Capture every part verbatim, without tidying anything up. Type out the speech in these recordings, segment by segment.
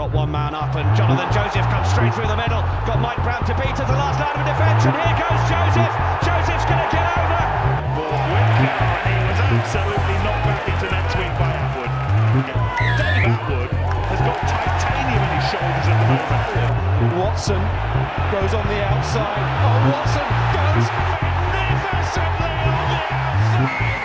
got one man up, and Jonathan Joseph comes straight through the middle. Got Mike Brown to beat at the last line of defence, and here goes Joseph. Joseph's going to get over. But he was absolutely knocked back into that swing by Atwood. Dave Atwood has got titanium in his shoulders at the moment. Watson goes on the outside. Oh, Watson goes magnificently on the outside.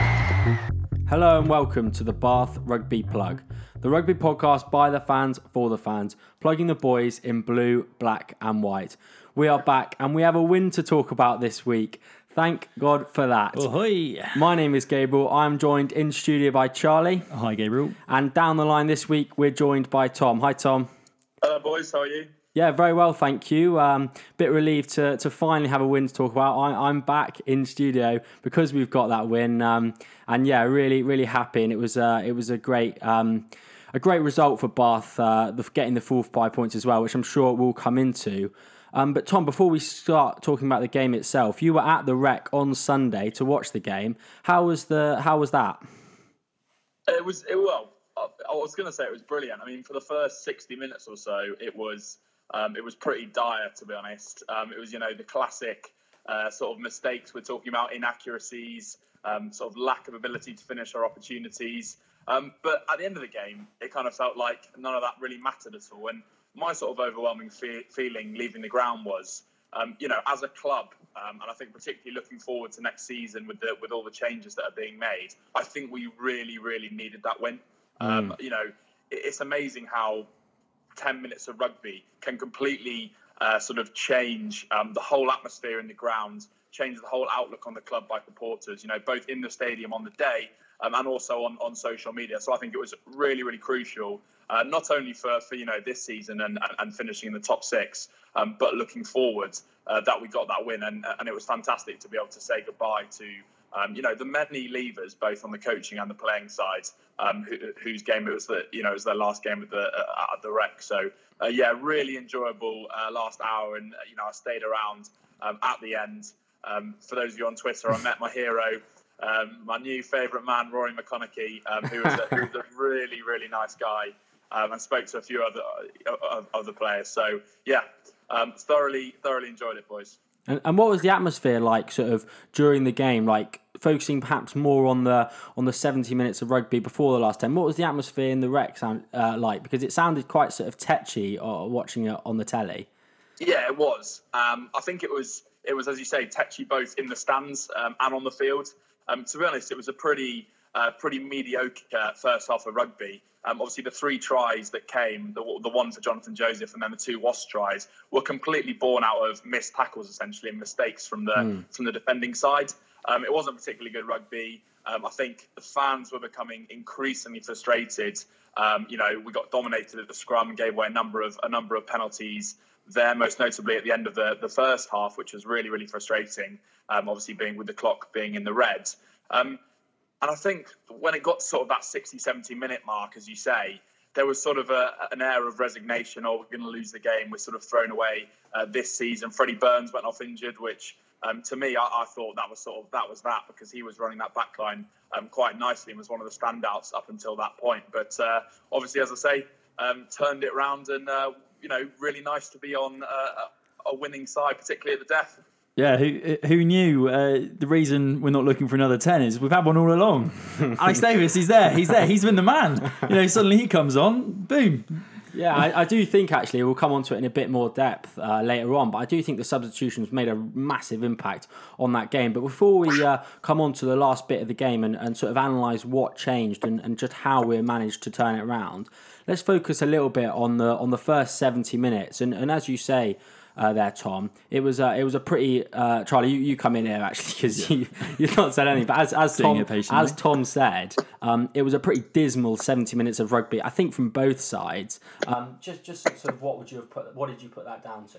Hello and welcome to the Bath Rugby Plug, the rugby podcast by the fans for the fans, plugging the boys in blue, black and white. We are back and we have a win to talk about this week. Thank God for that. Ahoy. My name is Gabriel. I'm joined in studio by Charlie. Hi, Gabriel. And down the line this week, we're joined by Tom. Hi, Tom. Hello, boys. How are you? Yeah, very well, thank you. Um, bit relieved to to finally have a win to talk about. I, I'm back in studio because we've got that win, um, and yeah, really, really happy. And it was uh, it was a great um, a great result for Bath, uh, the, getting the full five points as well, which I'm sure we'll come into. Um, but Tom, before we start talking about the game itself, you were at the Rec on Sunday to watch the game. How was the how was that? It was it, well. I was going to say it was brilliant. I mean, for the first sixty minutes or so, it was. Um, it was pretty dire, to be honest. Um, it was, you know, the classic uh, sort of mistakes we're talking about, inaccuracies, um, sort of lack of ability to finish our opportunities. Um, but at the end of the game, it kind of felt like none of that really mattered at all. And my sort of overwhelming fe- feeling leaving the ground was, um, you know, as a club, um, and I think particularly looking forward to next season with the, with all the changes that are being made, I think we really, really needed that win. Um, mm. You know, it, it's amazing how ten minutes of rugby can completely uh, sort of change um, the whole atmosphere in the ground, change the whole outlook on the club by supporters, you know, both in the stadium on the day um, and also on, on social media. So I think it was really, really crucial, uh, not only for, for, you know, this season and, and, and finishing in the top six, um, but looking forward uh, that we got that win. And, and it was fantastic to be able to say goodbye to, Um, you know, the many leavers, both on the coaching and the playing side, um, who, whose game it was that, you know, it was their last game at the uh, at the Rec. So, uh, yeah, really enjoyable uh, last hour. And, uh, you know, I stayed around um, at the end. Um, for those of you on Twitter, I met my hero, um, my new favourite man, Rory McConnochie, um, who, was a, who was a really, really nice guy. Um, and spoke to a few other uh, other players. So, yeah, um, thoroughly, thoroughly enjoyed it, boys. And, and what was the atmosphere like sort of during the game, like focusing perhaps more on the on the seventy minutes of rugby before the last ten? What was the atmosphere in the Rec sound, uh, like? Because it sounded quite sort of tetchy or watching it on the telly. Yeah, it was. Um, I think it was, it was as you say, tetchy both in the stands um, and on the field. Um, to be honest, it was a pretty, uh, pretty mediocre first half of rugby. Um, obviously, the three tries that came, the, the one for Jonathan Joseph and then the two W A S tries, were completely born out of missed tackles, essentially, and mistakes from the mm. from the defending side. Um, it wasn't particularly good rugby. Um, I think the fans were becoming increasingly frustrated. Um, you know, we got dominated at the scrum, gave away a number of a number of penalties there, most notably at the end of the, the first half, which was really, really frustrating, um, obviously being with the clock being in the red. Um, And I think when it got sort of that sixty, seventy minute mark, as you say, there was sort of a, an air of resignation, or oh, we're going to lose the game. We're sort of thrown away uh, this season. Freddie Burns went off injured, which um, to me, I, I thought that was sort of that was that because he was running that back line um, quite nicely and was one of the standouts up until that point. But uh, obviously, as I say, um, turned it round and, uh, you know, really nice to be on uh, a winning side, particularly at the death. Yeah, who who knew uh, the reason we're not looking for another ten is we've had one all along. Alex Davis, he's there, he's there, he's been the man. You know, suddenly he comes on, boom. Yeah, I, I do think actually we'll come on to it in a bit more depth uh, later on, but I do think the substitutions made a massive impact on that game. But before we uh, come on to the last bit of the game and, and sort of analyse what changed and, and just how we managed to turn it around, let's focus a little bit on the on the first seventy minutes. And, and as you say, Uh, there, Tom. It was uh, it was a pretty uh, Charlie. You, you come in here actually because yeah. you you've not said anything. But as as Tom as Tom said, um, it was a pretty dismal seventy minutes of rugby. I think from both sides. Um, just just sort of what would you have put? What did you put that down to?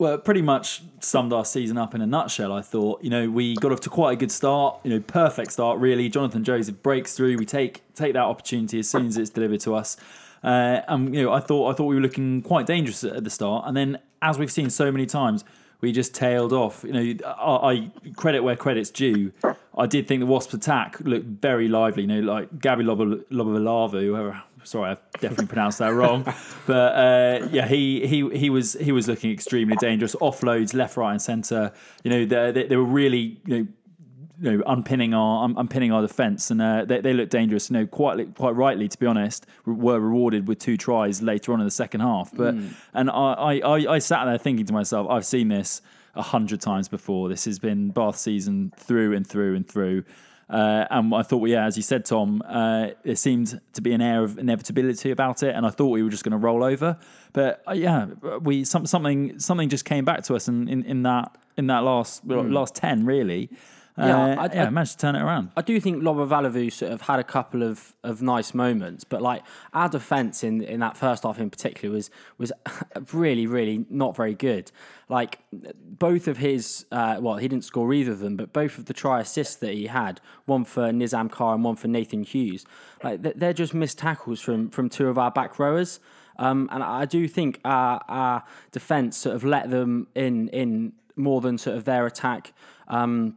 Well, it pretty much summed our season up in a nutshell, I thought. You know, we got off to quite a good start, you know, perfect start really. Jonathan Joseph breaks through. We take take that opportunity as soon as it's delivered to us. Uh, and you know, I thought I thought we were looking quite dangerous at the start, and then as we've seen so many times, we just tailed off. You know, I, I credit where credit's due. I did think the Wasps' attack looked very lively. You know, like Gabby Lobolavu, whoever. Sorry, I've definitely pronounced that wrong. But uh, yeah, he he he was he was looking extremely dangerous. Offloads left, right, and centre. You know, they, they, they were really you know. You know, unpinning our um, unpinning our defence, and uh, they they looked dangerous. You know, quite quite rightly, to be honest, we were rewarded with two tries later on in the second half. But mm. and I, I I sat there thinking to myself, I've seen this a hundred times before. This has been Bath season through and through and through. Uh, and I thought, well, yeah, as you said, Tom, uh, there seemed to be an air of inevitability about it, and I thought we were just going to roll over. But uh, yeah, we some, something something just came back to us, in, in, in that in that last mm. last ten really. Yeah, uh, I, yeah, I managed to turn it around. I do think Lobolavu sort of had a couple of, of nice moments, but like our defence in, in that first half in particular was was really, really not very good. Like both of his, uh, well, he didn't score either of them, but both of the try assists that he had, one for Nizam Kar and one for Nathan Hughes, like they're just missed tackles from from two of our back rowers. Um, and I do think our, our defence sort of let them in in more than sort of their attack. Um,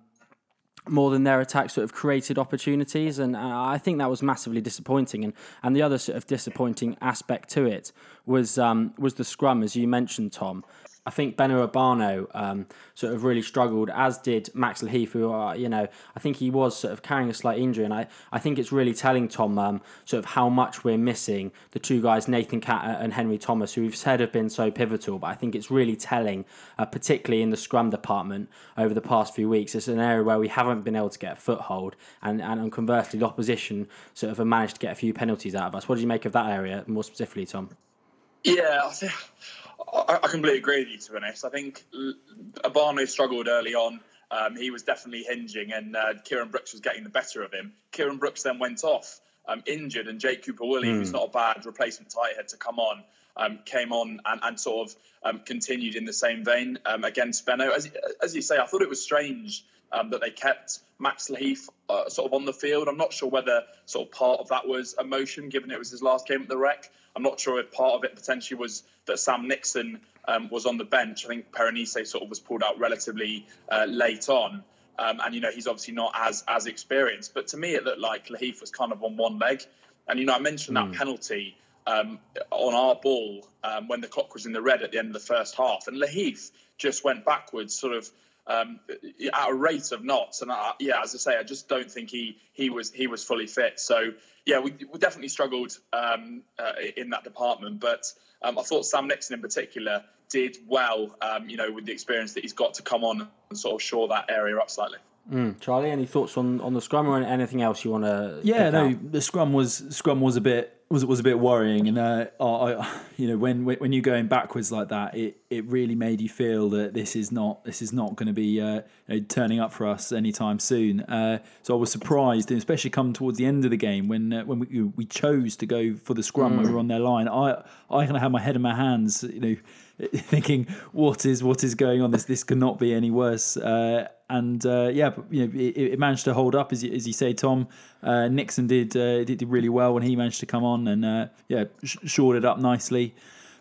more than their attack sort of created opportunities. And I think that was massively disappointing. And and the other sort of disappointing aspect to it was um, was the scrum, as you mentioned, Tom. I think Ben Obano um, sort of really struggled, as did Max Lahith, who, uh, you know, I think he was sort of carrying a slight injury. And I, I think it's really telling, Tom, um, sort of how much we're missing the two guys, Nathan Catter and Henry Thomas, who we've said have been so pivotal. But I think it's really telling, uh, particularly in the scrum department over the past few weeks. It's an area where we haven't been able to get a foothold. And, and conversely, the opposition sort of have managed to get a few penalties out of us. What do you make of that area, more specifically, Tom? Yeah, I think... I completely agree with you, to be honest. I think Obano struggled early on. Um, he was definitely hinging, and uh, Kieran Brooks was getting the better of him. Kieran Brooks then went off um, injured, and Jake Cooper-Woolley, mm. who's not a bad replacement tight head to come on, um, came on and, and sort of um, continued in the same vein um, against Benno. As, as you say, I thought it was strange um, that they kept Max Lahith uh, sort of on the field. I'm not sure whether sort of part of that was emotion, given it was his last game at the Rec. I'm not sure if part of it potentially was that Sam Nixon um, was on the bench. I think Perenice sort of was pulled out relatively uh, late on. Um, and, you know, he's obviously not as as experienced. But to me, it looked like Lahith was kind of on one leg. And, you know, I mentioned mm. that penalty um, on our ball um, when the clock was in the red at the end of the first half. And Lahith just went backwards sort of um, at a rate of knots. And, I, yeah, as I say, I just don't think he he was he was fully fit. So, yeah, we, we definitely struggled um, uh, in that department. But um, I thought Sam Nixon in particular did well, um, you know, with the experience that he's got to come on and sort of shore that area up slightly. Mm. Charlie, any thoughts on, on the scrum or anything else you want to? Yeah, no, out? the scrum was scrum was a bit was was a bit worrying, and uh, I, you know, when when you're going backwards like that, it, it really made you feel that this is not this is not going to be uh, you know, turning up for us anytime soon. Uh, so I was surprised, and especially come towards the end of the game when uh, when we we chose to go for the scrum mm. when we were on their line. I I kind of had my head in my hands, you know, thinking what is what is going on? This this cannot be any worse. Uh, And uh, yeah, you know, it, it managed to hold up, as you, as you say, Tom. Uh, Nixon did, uh, did did really well when he managed to come on, and uh, yeah, sh- shored it up nicely.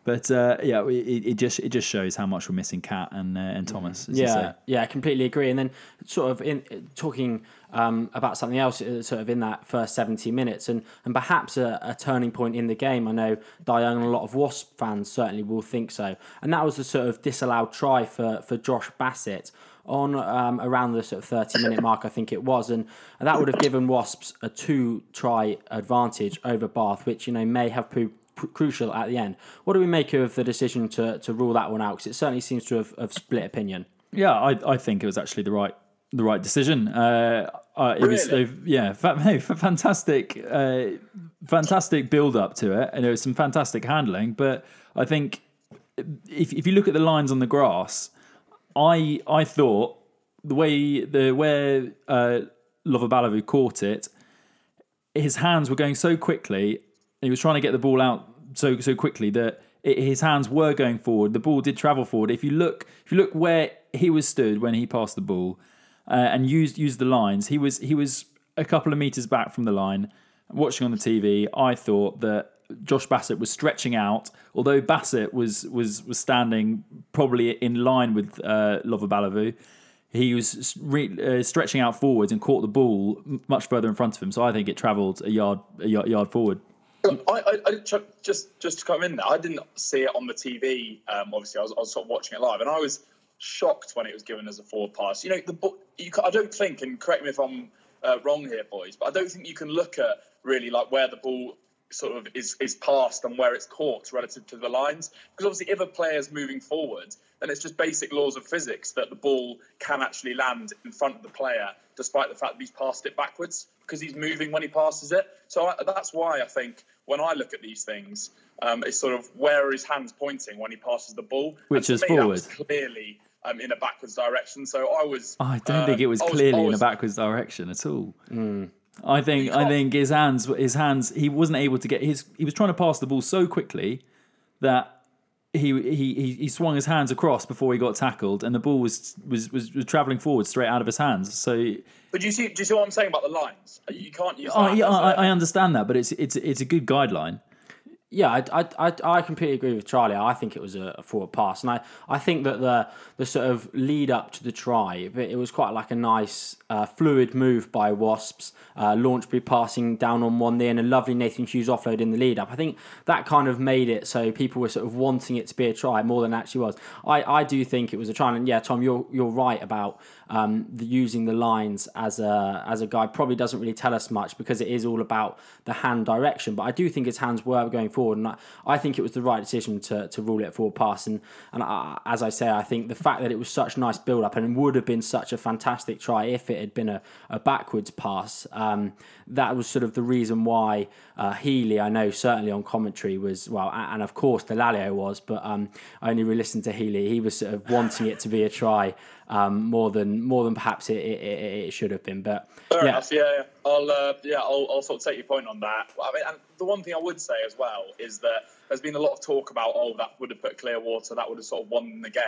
But uh, yeah, it, it just it just shows how much we're missing Cat and uh, and Thomas. As yeah, you say. yeah, I completely agree. And then sort of in talking um, about something else, sort of in that first seventy minutes, and and perhaps a, a turning point in the game. I know Diane and a lot of Wasp fans certainly will think so. And that was the sort of disallowed try for for Josh Bassett. On um, around the sort of thirty minute mark, I think it was, and, and that would have given Wasps a two try advantage over Bath, which, you know, may have proved p- crucial at the end. What do we make of the decision to to rule that one out? Because it certainly seems to have, have split opinion. Yeah, I, I think it was actually the right the right decision. Uh, uh, it really? was so, yeah, fa- no, fantastic, uh, fantastic build up to it, and it was some fantastic handling. But I think if if you look at the lines on the grass. I I thought the way the where uh, Lobolavu caught it, his hands were going so quickly, and he was trying to get the ball out so so quickly that it, his hands were going forward. The ball did travel forward. If you look if you look where he was stood when he passed the ball, uh, and used used the lines, he was he was a couple of meters back from the line. Watching on the T V, I thought that Josh Bassett was stretching out, although Bassett was was was standing probably in line with uh, Lobolavu. He was re- uh, stretching out forwards and caught the ball much further in front of him. So I think it travelled a yard, a yard, yard forward. I, I, I just just to come in there, I didn't see it on the T V. Um, obviously, I was, I was sort of watching it live, and I was shocked when it was given as a forward pass. You know, the you, I don't think, and correct me if I'm uh, wrong here, boys, but I don't think you can look at really like where the ball sort of is is passed and where it's caught relative to the lines, because obviously if a player's moving forward, then it's just basic laws of physics that the ball can actually land in front of the player despite the fact that he's passed it backwards, because he's moving when he passes it. So I, that's why I think when I look at these things, um, it's sort of where are his hands pointing when he passes the ball, which is forward. That was clearly um, in a backwards direction. So I was I don't uh, think it was I clearly was, was, in a backwards direction at all. Mm. I think I think his hands his hands he wasn't able to get his he was trying to pass the ball so quickly that he he he swung his hands across before he got tackled, and the ball was was was, was travelling forward straight out of his hands. So But do you see do you see what I'm saying about the lines? You can't use oh, that. Yeah, I, I understand that, but it's it's it's a good guideline. Yeah, I, I, I completely agree with Charlie. I think it was a forward pass. And I, I think that the the sort of lead up to the try, it was quite like a nice uh, fluid move by Wasps. Uh, Launchbury passing down on one knee and a lovely Nathan Hughes offload in the lead up. I think that kind of made it so people were sort of wanting it to be a try more than it actually was. I, I do think it was a try. And yeah, Tom, you're you're right about um, the, using the lines as a, as a guide. Probably doesn't really tell us much because it is all about the hand direction. But I do think his hands were going forward. And I, I think it was the right decision to, to rule it a forward pass. And, and I, as I say, I think the fact that it was such a nice build-up and would have been such a fantastic try if it had been a, a backwards pass, um, that was sort of the reason why uh, Healy, I know, certainly on commentary was, well, and of course Dallaglio was, but um, I only re-listened to Healy. He was sort of wanting it to be a try um, more than more than perhaps it, it, it, it should have been. But Fair yeah. enough, yeah, yeah. I'll, uh, yeah, I'll, I'll sort of take your point on that. I mean, and the one thing I would say as well is that there's been a lot of talk about, oh, that would have put Clearwater, that would have sort of won the game.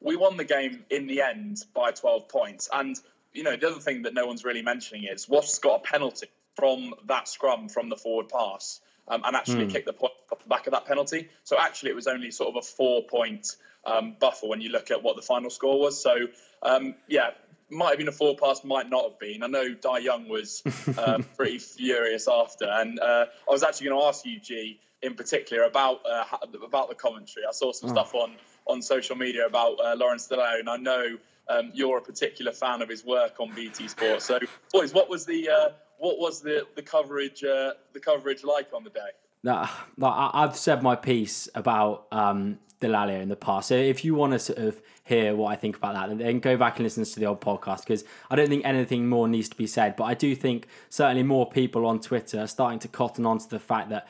We won the game in the end by twelve points. And, you know, the other thing that no one's really mentioning is Wasps got a penalty from that scrum, from the forward pass, um, and actually mm. kicked the point off the back of that penalty. So actually it was only sort of a four-point um, buffer when you look at what the final score was. So, um, yeah... might have been a forward pass, might not have been. I know Di Young was uh, pretty furious after, and uh, I was actually going to ask you, G, in particular about uh, about the commentary. I saw some oh. stuff on, on social media about uh, Lawrence Dallaglio, and I know um, you're a particular fan of his work on B T Sport. So, boys, what was the uh, what was the the coverage uh, the coverage like on the day? Nah, nah, I've said my piece about um, Dallaglio in the past. So, if you want to sort of hear what I think about that, and then go back and listen to the old podcast, because I don't think anything more needs to be said. But I do think certainly more people on Twitter are starting to cotton on to the fact that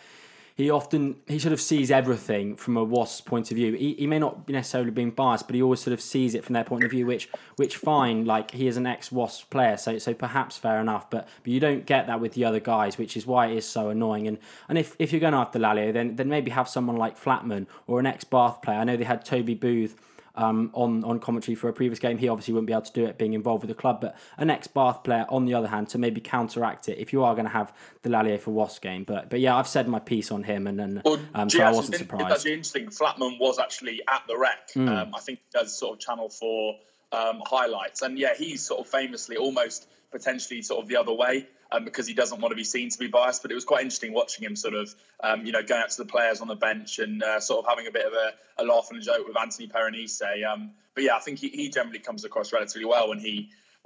he often, he sort of sees everything from a Wasps point of view. He, he may not be necessarily being biased, but he always sort of sees it from their point of view, which which fine, like he is an ex-Wasps player, so so perhaps fair enough, but but you don't get that with the other guys, which is why it is so annoying. And and if, if you're going after Dallaglio, then, then maybe have someone like Flatman or an ex-Bath player. I know they had Toby Booth Um, on, on commentary for a previous game. He obviously wouldn't be able to do it being involved with the club, but an ex-Bath player on the other hand to maybe counteract it if you are going to have Dallaglio for Wasps game. But but yeah, I've said my piece on him, and then well, um, G, so I wasn't surprised. It's actually interesting. Flatman was actually at the Rec. Mm. Um, I think he does sort of Channel four um, highlights, and yeah, he's sort of famously almost potentially sort of the other way, Um, because he doesn't want to be seen to be biased. But it was quite interesting watching him sort of, um, you know, going out to the players on the bench and uh, sort of having a bit of a, a laugh and a joke with Anthony Peronese. Um, but yeah, I think he, he generally comes across relatively well when he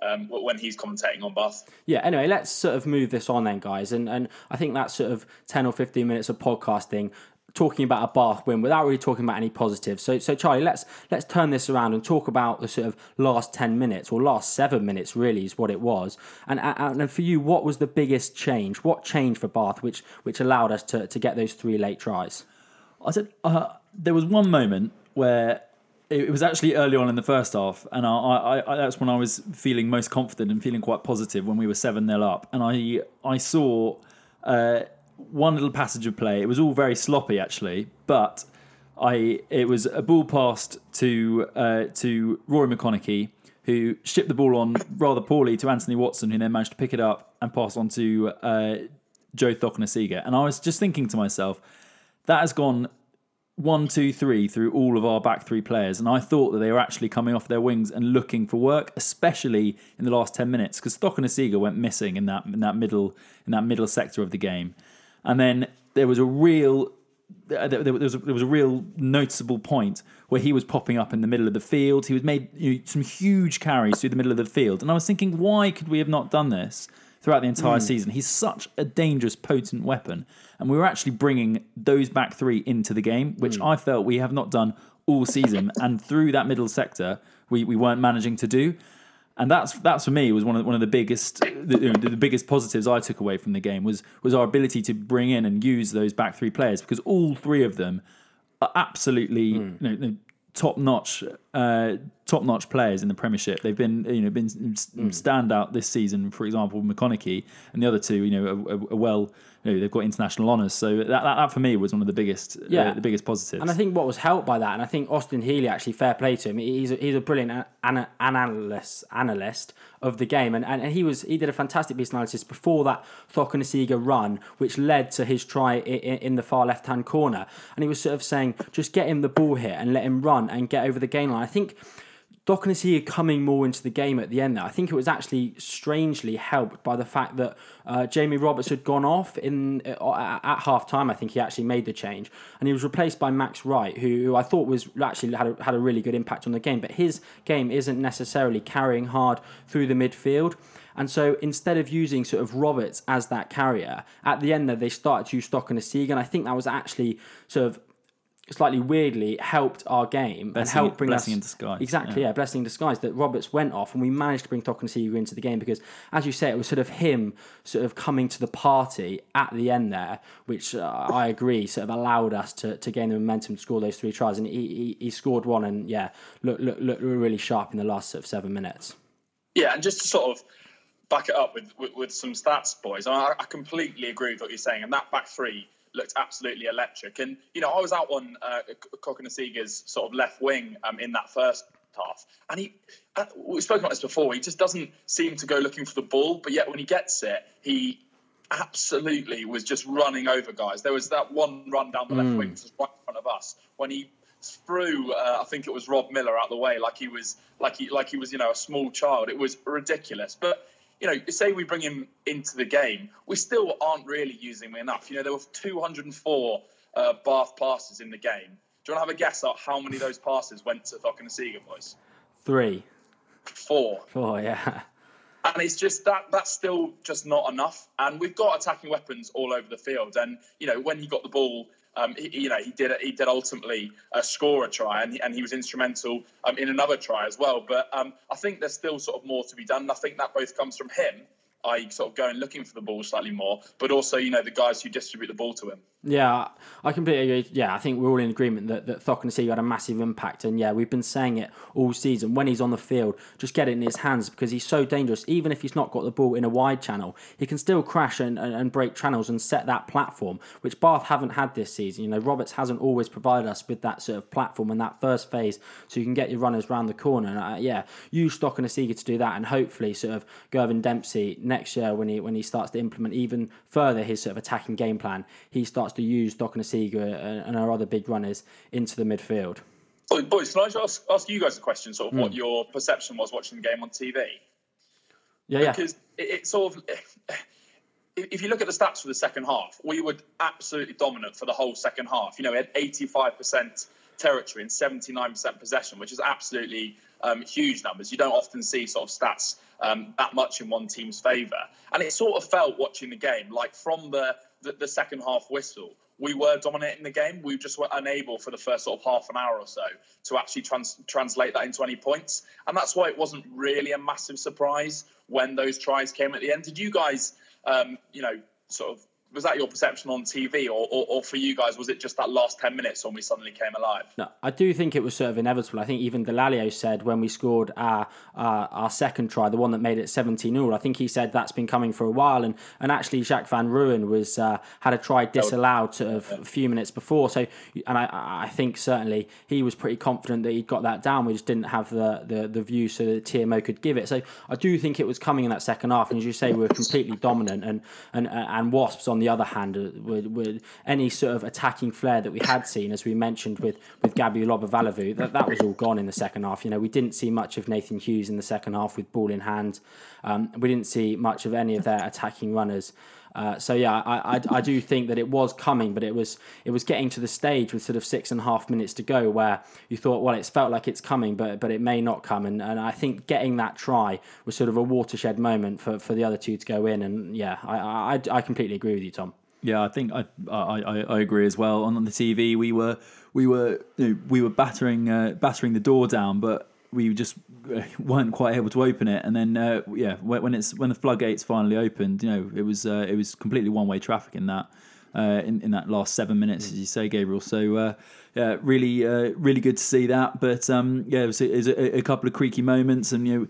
um, when he's commentating on Bath. Yeah, anyway, let's sort of move this on then, guys. And, and I think that's sort of ten or fifteen minutes of podcasting talking about a Bath win without really talking about any positives. So, so Charlie, let's let's turn this around and talk about the sort of last ten minutes or last seven minutes, really, is what it was. And and, and for you, what was the biggest change? What changed for Bath, which which allowed us to, to get those three late tries? I said uh, there was one moment where it was actually early on in the first half, and I, I, I that's when I was feeling most confident and feeling quite positive when we were seven nil up, and I I saw. Uh, One little passage of play. It was all very sloppy, actually, but I it was a ball passed to uh, to Rory McConnochie, who shipped the ball on rather poorly to Anthony Watson, who then managed to pick it up and pass on to uh, Joe Thoknesiga. And I was just thinking to myself, that has gone one, two, three through all of our back three players. And I thought that they were actually coming off their wings and looking for work, especially in the last ten minutes, because Thoknesiga went missing in that in that middle in that middle sector of the game. And then there was a real there was a, there was a real noticeable point where he was popping up in the middle of the field. He was made you know, some huge carries through the middle of the field, and I was thinking, why could we have not done this throughout the entire mm. season? He's such a dangerous, potent weapon. And we were actually bringing those back three into the game, which mm. I felt we have not done all season. And through that middle sector, we, we weren't managing to do. And that's that's for me was one of one of the biggest the, the biggest positives I took away from the game was was our ability to bring in and use those back three players, because all three of them are absolutely mm. you know, top notch uh, top notch players in the Premiership. They've been you know been mm. standout this season. For example, McConnochie, and the other two you know are, are well you know, they've got international honours. So that, that that for me was one of the biggest yeah. uh, the biggest positives. And I think what was helped by that, and I think Austin Healey, actually, fair play to him. He's a, he's a brilliant an, an analyst analyst of the game, and, and and he was he did a fantastic piece of analysis before that Thoknesiga run, which led to his try in, in the far left hand corner. And he was sort of saying, just get him the ball here and let him run and get over the gain line. I think Thoknesiga coming more into the game at the end there, I think it was actually strangely helped by the fact that uh, Jamie Roberts had gone off in uh, at half time. I think he actually made the change, and he was replaced by Max Wright, who, who I thought was actually had a, had a really good impact on the game. But his game isn't necessarily carrying hard through the midfield. And so instead of using sort of Roberts as that carrier, at the end there they started to use Thoknesiga, and I think that was actually sort of slightly weirdly helped our game blessing, and helped bring blessing us... Blessing in disguise. Exactly, yeah. yeah, blessing in disguise, that Roberts went off and we managed to bring Thoknesiga into the game because, as you say, it was sort of him sort of coming to the party at the end there, which uh, I agree sort of allowed us to, to gain the momentum to score those three tries. And he, he, he scored one and, yeah, looked, looked, looked really sharp in the last sort of seven minutes. Yeah, and just to sort of back it up with, with, with some stats, boys, I, I completely agree with what you're saying. And that back three looked absolutely electric. And, you know, I was out on uh, Thoknesiga's sort of left wing um, in that first half. And he, uh, we've spoken about this before, he just doesn't seem to go looking for the ball, but yet when he gets it, he absolutely was just running over guys. There was that one run down the mm. left wing, which was right in front of us, when he threw, uh, I think it was Rob Miller out the way, like he was, like he, like he was, you know, a small child. It was ridiculous. But you know, say we bring him into the game, we still aren't really using him enough. You know, there were two hundred four uh, Bath passes in the game. Do you want to have a guess at how many of those passes went to Thoknesiga, boys? Three. Four. Four, yeah. And it's just that that's still just not enough. And we've got attacking weapons all over the field. And, you know, when he got the ball, um, he, you know, he did he did ultimately uh, score a try, and he, and he was instrumental um, in another try as well. But um, I think there's still sort of more to be done. And I think that both comes from him, that is sort of going looking for the ball slightly more, but also, you know, the guys who distribute the ball to him. Yeah, I completely agree. Yeah, I think we're all in agreement that, that Thoknesiga had a massive impact. And yeah, we've been saying it all season. When he's on the field, just get it in his hands because he's so dangerous. Even if he's not got the ball in a wide channel, he can still crash and, and, and break channels and set that platform, which Bath haven't had this season. You know, Roberts hasn't always provided us with that sort of platform and that first phase so you can get your runners round the corner. And uh, yeah, use Thoknesiga to do that, and hopefully sort of Girvan Dempsey next year when he when he starts to implement even further his sort of attacking game plan, he starts to use Thoknesiga and, and our other big runners into the midfield. So, boys, can I just ask, ask you guys a question, sort of mm. what your perception was watching the game on T V? Yeah, yeah. Because it, it sort of... If you look at the stats for the second half, we were absolutely dominant for the whole second half. You know, we had eighty-five percent territory and seventy-nine percent possession, which is absolutely um, huge numbers. You don't often see sort of stats um, that much in one team's favour. And it sort of felt watching the game, like from the, the, the second half whistle, we were dominating the game. We just were unable for the first sort of half an hour or so to actually trans- translate that into any points. And that's why it wasn't really a massive surprise when those tries came at the end. Did you guys, um, you know, sort of, was that your perception on T V, or, or, or for you guys, was it just that last ten minutes when we suddenly came alive? No, I do think it was sort of inevitable. I think even Dallaglio said when we scored our uh, our second try, the one that made it seventeen all, I think he said that's been coming for a while. And, and actually, Jacques Van Ruin was uh, had a try disallowed sort of a few minutes before. So, and I, I think certainly he was pretty confident that he'd got that down. We just didn't have the, the, the view so that T M O could give it. So I do think it was coming in that second half. And as you say, we were completely dominant, and, and, and Wasps on the the other hand, were, were any sort of attacking flair that we had seen, as we mentioned with, with Gabby Lobolavu, that, that was all gone in the second half. You know, we didn't see much of Nathan Hughes in the second half with ball in hand. Um, we didn't see much of any of their attacking runners. Uh, so yeah, I, I I do think that it was coming, but it was it was getting to the stage with sort of six and a half minutes to go where you thought, well, it's felt like it's coming, but but it may not come. And, and I think getting that try was sort of a watershed moment for, for the other two to go in. And yeah, I, I I completely agree with you, Tom. Yeah, I think I I, I agree as well. On the T V, we were we were you know, we were battering uh, battering the door down, but we just weren't quite able to open it, and then uh, yeah, when it's when the floodgates finally opened, you know, it was uh, it was completely one way traffic in that uh, in in that last seven minutes, as you say, Gabriel. So uh, yeah, really uh, really good to see that. But um, yeah, it was, it was a, a couple of creaky moments, and you know,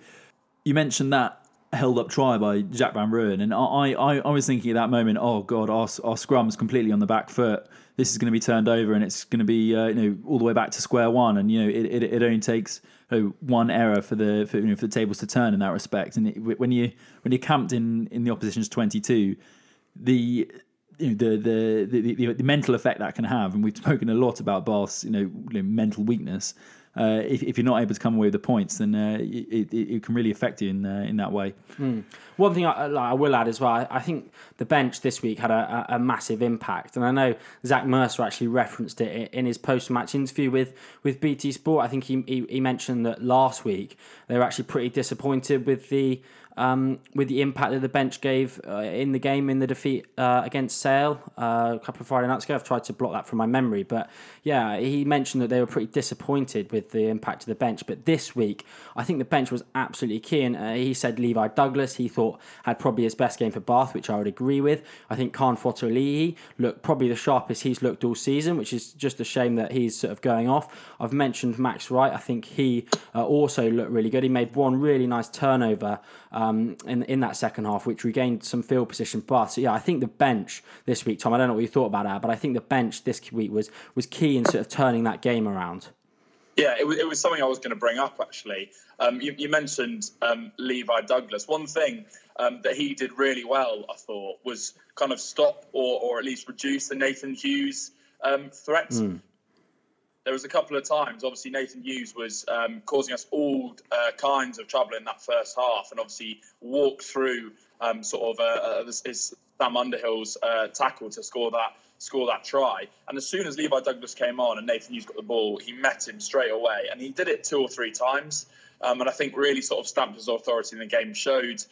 you mentioned that held up try by Jack Van Ruin, and I, I I was thinking at that moment, oh god, our our scrum's completely on the back foot. This is going to be turned over, and it's going to be uh, you know all the way back to square one. And you know it, it, it only takes you know, one error for the for, you know, for the tables to turn in that respect. And it, when you when you're camped in, in the opposition's twenty-two, the you know, the, the, the, the the mental effect that can have. And we've spoken a lot about Bath's you know, you know mental weakness. Uh, if, if you're not able to come away with the points, then uh, it, it, it can really affect you in uh, in that way. Mm. One thing I, I will add as well, I, I think the bench this week had a, a massive impact, and I know Zach Mercer actually referenced it in his post-match interview with, with B T Sport. I think he, he he mentioned that last week they were actually pretty disappointed with the um, with the impact that the bench gave uh, in the game in the defeat uh, against Sale uh, a couple of Friday nights ago. I've tried to block that from my memory, but yeah, he mentioned that they were pretty disappointed with the impact of the bench. But this week, I think the bench was absolutely key. And uh, he said Levi Douglas, he thought had probably his best game for Bath, which I would agree with. I think Khan Fotuali'i looked probably the sharpest he's looked all season, which is just a shame that he's sort of going off. I've mentioned Max Wright. I think he uh, also looked really good. He made one really nice turnover um, in in that second half, which regained some field position for Bath. So yeah, I think the bench this week, Tom, I don't know what you thought about that, but I think the bench this week was was key in sort of turning that game around. Yeah, it was, it was something I was going to bring up, actually. Um, you, you mentioned um, Levi Douglas. One thing um, that he did really well, I thought, was kind of stop or or at least reduce the Nathan Hughes um, threats. Mm. There was a couple of times, obviously, Nathan Hughes was um, causing us all uh, kinds of trouble in that first half, and obviously walked through um, sort of uh, uh, his, Sam Underhill's uh, tackle to score that score that try. And as soon as Levi Douglas came on and Nathan Hughes got the ball, he met him straight away. And he did it two or three times. Um, and I think really sort of stamped his authority in the game, showed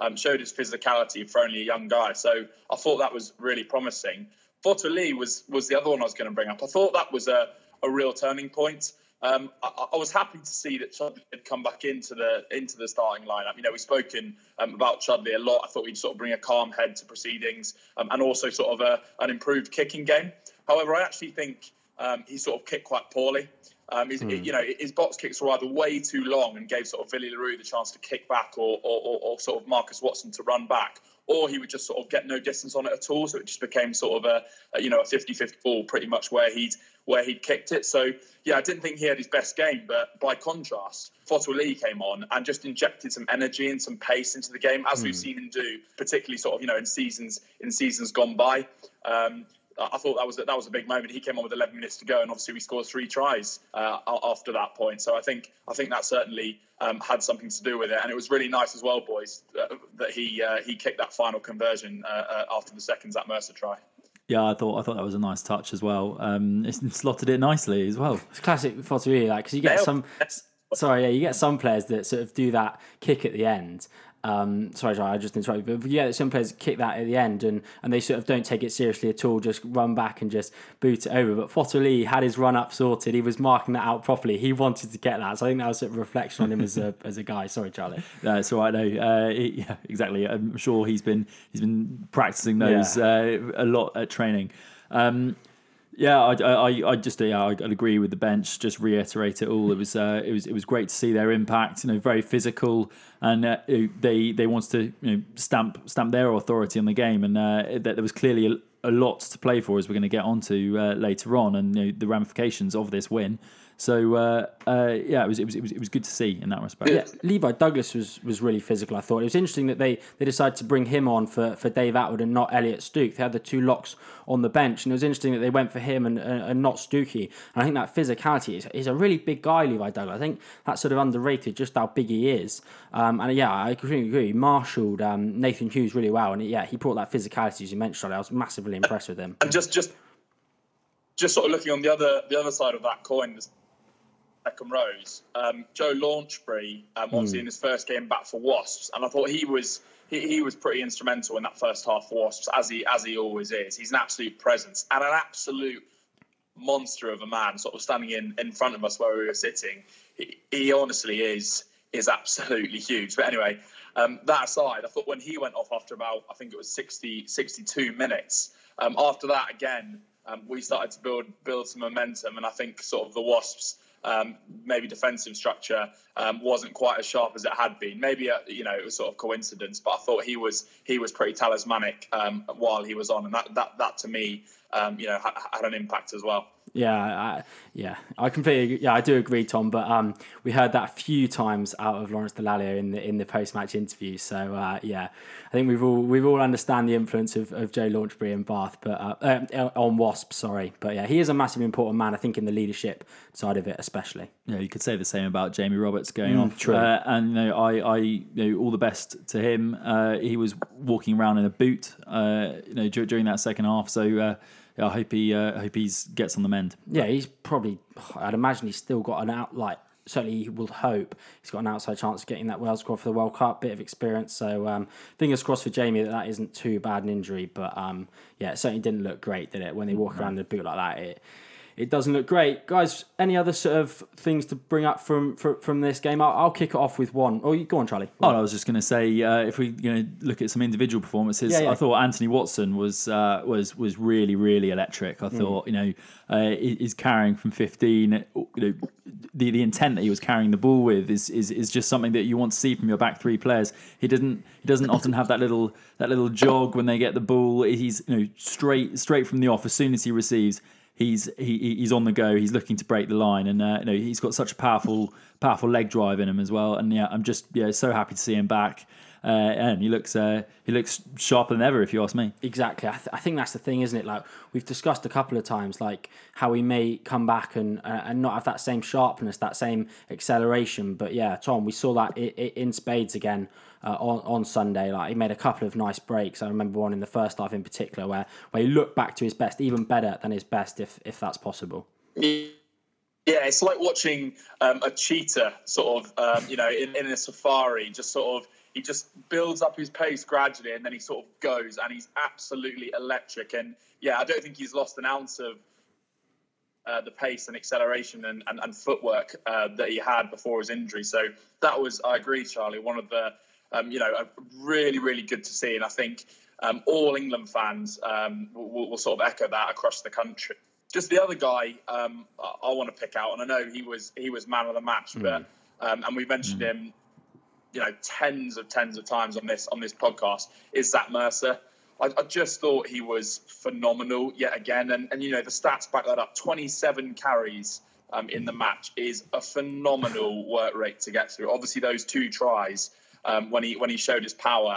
um, showed his physicality for only a young guy. So I thought that was really promising. Fotuali'i was was the other one I was going to bring up. I thought that was a, a real turning point. Um, I, I was happy to see that Chudley had come back into the into the starting lineup. You know, we've spoken um, about Chudley a lot. I thought he'd sort of bring a calm head to proceedings um, and also sort of a, an improved kicking game. However, I actually think um, he sort of kicked quite poorly. Um, his, mm. You know, his box kicks were either way too long and gave sort of Villy LaRue the chance to kick back or, or, or sort of Marcus Watson to run back. Or he would just sort of get no distance on it at all. So it just became sort of a, a you know, a fifty-fifty ball pretty much where he'd where he'd kicked it. So, yeah, I didn't think he had his best game. But by contrast, Fotuali'i came on and just injected some energy and some pace into the game, as mm. we've seen him do, particularly sort of, you know, in seasons in seasons gone by. Um, I thought that was, a, that was a big moment. He came on with eleven minutes to go, and obviously we scored three tries uh, after that point. So I think I think that certainly um, had something to do with it. And it was really nice as well, boys, uh, that he uh, he kicked that final conversion uh, uh, after the second Zach Mercer try. Yeah, I thought I thought that was a nice touch as well. Um, it slotted it nicely as well. It's classic Fotuali'i, like, because you get some. Sorry, yeah, you get some players that sort of do that kick at the end. Um, sorry, sorry, I just interrupted you. But yeah, some players kick that at the end and, and they sort of don't take it seriously at all, just run back and just boot it over. But Fotuali'i had his run up sorted. He was marking that out properly. He wanted to get that. So I think that was sort of reflection on him as a as a guy. Sorry, Charlie. No, it's all right. No, uh, it, yeah, exactly. I'm sure he's been he's been practicing those yeah. uh, a lot at training. Um, Yeah, I, I, I just yeah, I'd agree with the bench. Just reiterate it all. It was, uh, it was, it was great to see their impact. You know, very physical, and uh, they they wanted to you know stamp stamp their authority on the game. And uh, there was clearly a, a lot to play for, as we're going to get onto uh, later on, and you know, the ramifications of this win. So uh, uh, yeah, it was it was it was it was good to see in that respect. Yeah, Levi Douglas was was really physical. I thought it was interesting that they they decided to bring him on for, for Dave Atwood and not Elliot Stuke. They had the two locks on the bench, and it was interesting that they went for him and and, and not Stukey. And I think that physicality is is a really big guy, Levi Douglas. I think that's sort of underrated, just how big he is. Um, and yeah, I completely agree. He marshalled um, Nathan Hughes really well, and yeah, he brought that physicality as you mentioned. I was massively impressed with him. And just just. Just sort of looking on the other the other side of that coin, the second rows, um, Joe Launchbury, um, obviously mm. in his first game back for Wasps, and I thought he was he, he was pretty instrumental in that first half for Wasps, as he as he always is. He's an absolute presence and an absolute monster of a man, sort of standing in, in front of us where we were sitting. He, he honestly is is absolutely huge. But anyway, um, that aside, I thought when he went off after about I think it was sixty, sixty-two minutes. Um, after that again. Um, we started to build build some momentum, and I think sort of the Wasps um, maybe defensive structure um, wasn't quite as sharp as it had been. Maybe uh, you know it was sort of coincidence, but I thought he was he was pretty talismanic um, while he was on, and that that that to me um, you know ha- had an impact as well. Yeah, I, yeah, I completely, yeah, I do agree, Tom. But um, we heard that a few times out of Lawrence Dallaglio in the in the post match interview. So uh, yeah, I think we've all we've all understand the influence of, of Joe Launchbury in Bath, but uh, uh, on Wasps, sorry. But yeah, he is a massively important man. I think in the leadership side of it, especially. Yeah, you could say the same about Jamie Roberts going mm, off. True. Uh, and you know, I, I you know all the best to him. Uh, he was walking around in a boot, uh, you know, d- during that second half. So. Uh, Yeah, I hope he uh, hope he's gets on the mend. Yeah, he's probably. I'd imagine he's still got an out. Like certainly, he will hope he's got an outside chance of getting that Wales squad for the World Cup. Bit of experience, so um, fingers crossed for Jamie that that isn't too bad an injury. But um, yeah, it certainly didn't look great, did it? When they walk mm-hmm. around in a boot like that, it it doesn't look great, guys. Any other sort of things to bring up from from, from this game? I'll, I'll kick it off with one. Oh, you go on, Charlie. Go on. Oh, I was just going to say uh, if we you know look at some individual performances, yeah, yeah. I thought Anthony Watson was uh, was was really really electric. I thought mm. you know uh, he's carrying from fifteen. You know the the intent that he was carrying the ball with is is is just something that you want to see from your back three players. He doesn't he doesn't often have that little that little jog when they get the ball. He's you know straight straight from the off as soon as he receives. He's he he's on the go. He's looking to break the line, and uh, you know he's got such a powerful powerful leg drive in him as well. And yeah, I'm just yeah so happy to see him back. Uh, and he looks uh, he looks sharper than ever, if you ask me. Exactly, I, th- I think that's the thing, isn't it? Like we've discussed a couple of times, like how he may come back and uh, and not have that same sharpness, that same acceleration. But yeah, Tom, we saw that I- I- in spades again. Uh, on, on Sunday, like he made a couple of nice breaks. I remember one in the first half in particular where, where he looked back to his best, even better than his best, if if that's possible. Yeah, it's like watching um, a cheetah, sort of, um, you know, in, in a safari, just sort of, he just builds up his pace gradually and then he sort of goes and he's absolutely electric. And yeah, I don't think he's lost an ounce of Uh, the pace and acceleration and, and, and footwork uh, that he had before his injury. So that was, I agree, Charlie, one of the, um, you know, uh, really, really good to see. And I think um, all England fans um, will, will sort of echo that across the country. Just the other guy um, I, I want to pick out, and I know he was he was man of the match, mm. but um, and we mentioned him, you know, tens of tens of times on this on this podcast, is Zach Mercer. I, I just thought he was phenomenal yet again. And, and, you know, the stats back that up. twenty-seven carries um, in the match is a phenomenal work rate to get through. Obviously, those two tries um, when he when he showed his power,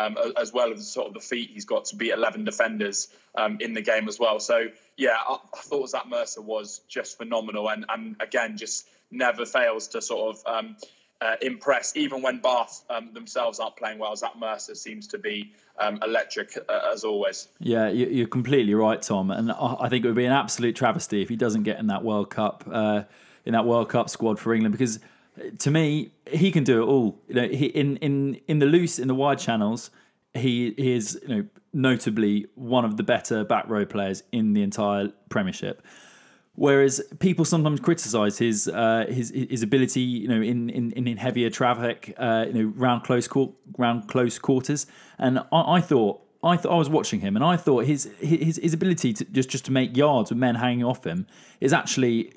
um, as well as sort of the feat he's got to beat eleven defenders um, in the game as well. So, yeah, I, I thought Zach Mercer was just phenomenal. And, and again, just never fails to sort of um, – Uh, impressed, even when Bath um, themselves aren't playing well. Zach Mercer seems to be um, electric uh, as always. Yeah, you're completely right, Tom. And I think it would be an absolute travesty if he doesn't get in that World Cup uh, in that World Cup squad for England, because to me, he can do it all. You know, he, in in in the loose, in the wide channels, he, he is, you know, notably one of the better back row players in the entire Premiership. Whereas people sometimes criticise his uh, his his ability, you know, in in, in heavier traffic, uh, you know, round close court, round close quarters. And I, I thought I thought I was watching him, and I thought his his his ability to just, just to make yards with men hanging off him is actually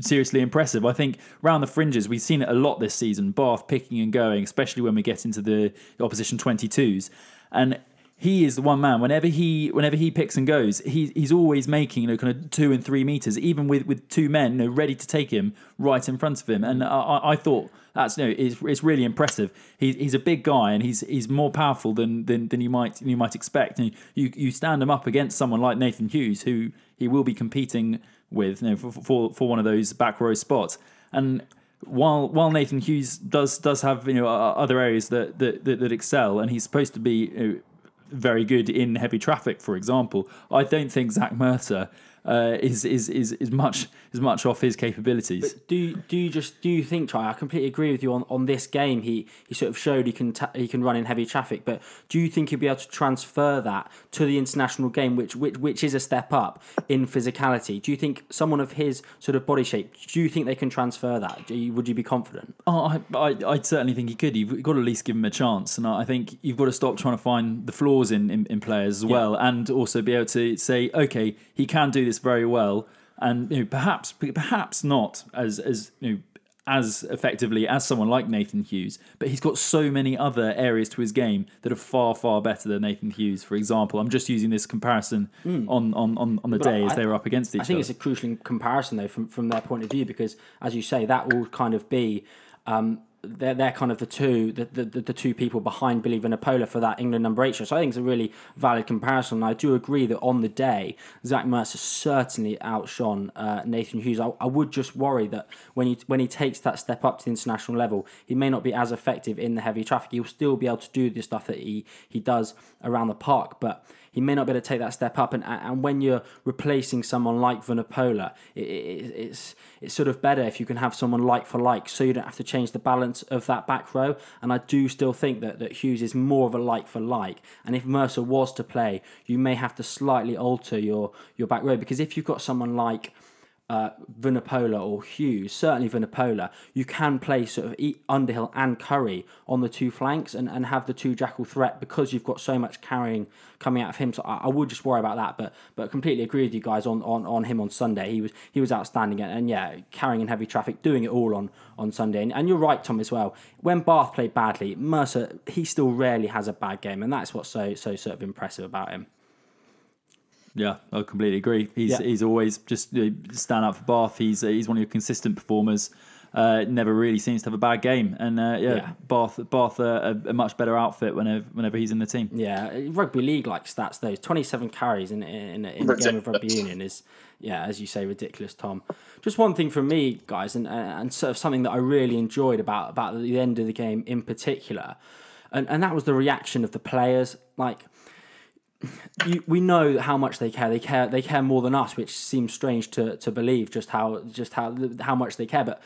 seriously impressive. I think round the fringes, we've seen it a lot this season. Bath picking and going, especially when we get into the opposition twenty-twos, and he is the one man. Whenever he whenever he picks and goes, he, he's always making, you know, kind of two and three metres, even with, with two men, you know, ready to take him right in front of him. And I, I thought that's, you know, it's, it's really impressive. He, he's a big guy and he's he's more powerful than than, than you might you might expect. And you, you stand him up against someone like Nathan Hughes, who he will be competing with, you know, for for, for one of those back row spots. And While while Nathan Hughes does does have, you know, other areas that that, that, that excel, and he's supposed to be, you know, very good in heavy traffic, for example, I don't think Zach Mercer uh, is, is is is much is much off his capabilities. But do do you just do you think, Charlie? I completely agree with you on, on this game. He he sort of showed he can ta- he can run in heavy traffic, but do you think he'll be able to transfer that to the international game, which which which is a step up in physicality? Do you think someone of his sort of body shape, do you think they can transfer that? Do you, would you be confident? Oh, I, I I certainly think he could. You've got to at least give him a chance, and I think you've got to stop trying to find the flaws in in, in players as well, yeah. and also be able to say, okay, he can do this very well. And, you know, perhaps, perhaps not as as you know, as effectively as someone like Nathan Hughes, but he's got so many other areas to his game that are far, far better than Nathan Hughes. For example, I'm just using this comparison mm. on, on, on the but day I, as they were up against each other. I think other. It's a crucial comparison though from from their point of view, because as you say, that will kind of be. Um, They're they're kind of the two the, the, the two people behind Billy Vanapola for that England number eight show. So I think it's a really valid comparison. And I do agree that on the day, Zach Mercer certainly outshone uh, Nathan Hughes. I, I would just worry that when he when he takes that step up to the international level, he may not be as effective in the heavy traffic. He'll still be able to do the stuff that he, he does around the park, but he may not be able to take that step up. And and when you're replacing someone like Vanapola, it, it, it's it's sort of better if you can have someone like for like, so you don't have to change the balance of that back row. And I do still think that, that Hughes is more of a like for like. And if Mercer was to play, you may have to slightly alter your, your back row, because if you've got someone like Uh, Vanapola or Hughes, certainly Vanapola, you can play sort of Underhill and Curry on the two flanks and, and have the two jackal threat, because you've got so much carrying coming out of him. So I, I would just worry about that, but but completely agree with you guys on, on, on him on Sunday. He was he was outstanding and, and yeah, carrying in heavy traffic, doing it all on, on Sunday. And, and you're right, Tom, as well. When Bath played badly, Mercer, he still rarely has a bad game, and that's what's so so sort of impressive about him. Yeah, I completely agree. He's yeah. he's always just, you know, stand out for Bath. He's he's one of your consistent performers. Uh, never really seems to have a bad game. And uh, yeah, yeah, Bath Bath uh, a, a much better outfit whenever whenever he's in the team. Yeah, rugby league like stats though. twenty-seven carries in in, in a game of rugby union is, yeah, as you say, ridiculous, Tom. Just one thing from me, guys, and and sort of something that I really enjoyed about about the end of the game in particular, and and that was the reaction of the players. Like, You, we know how much they care. They care. They care more than us, which seems strange to, to believe. Just how just how how much they care. But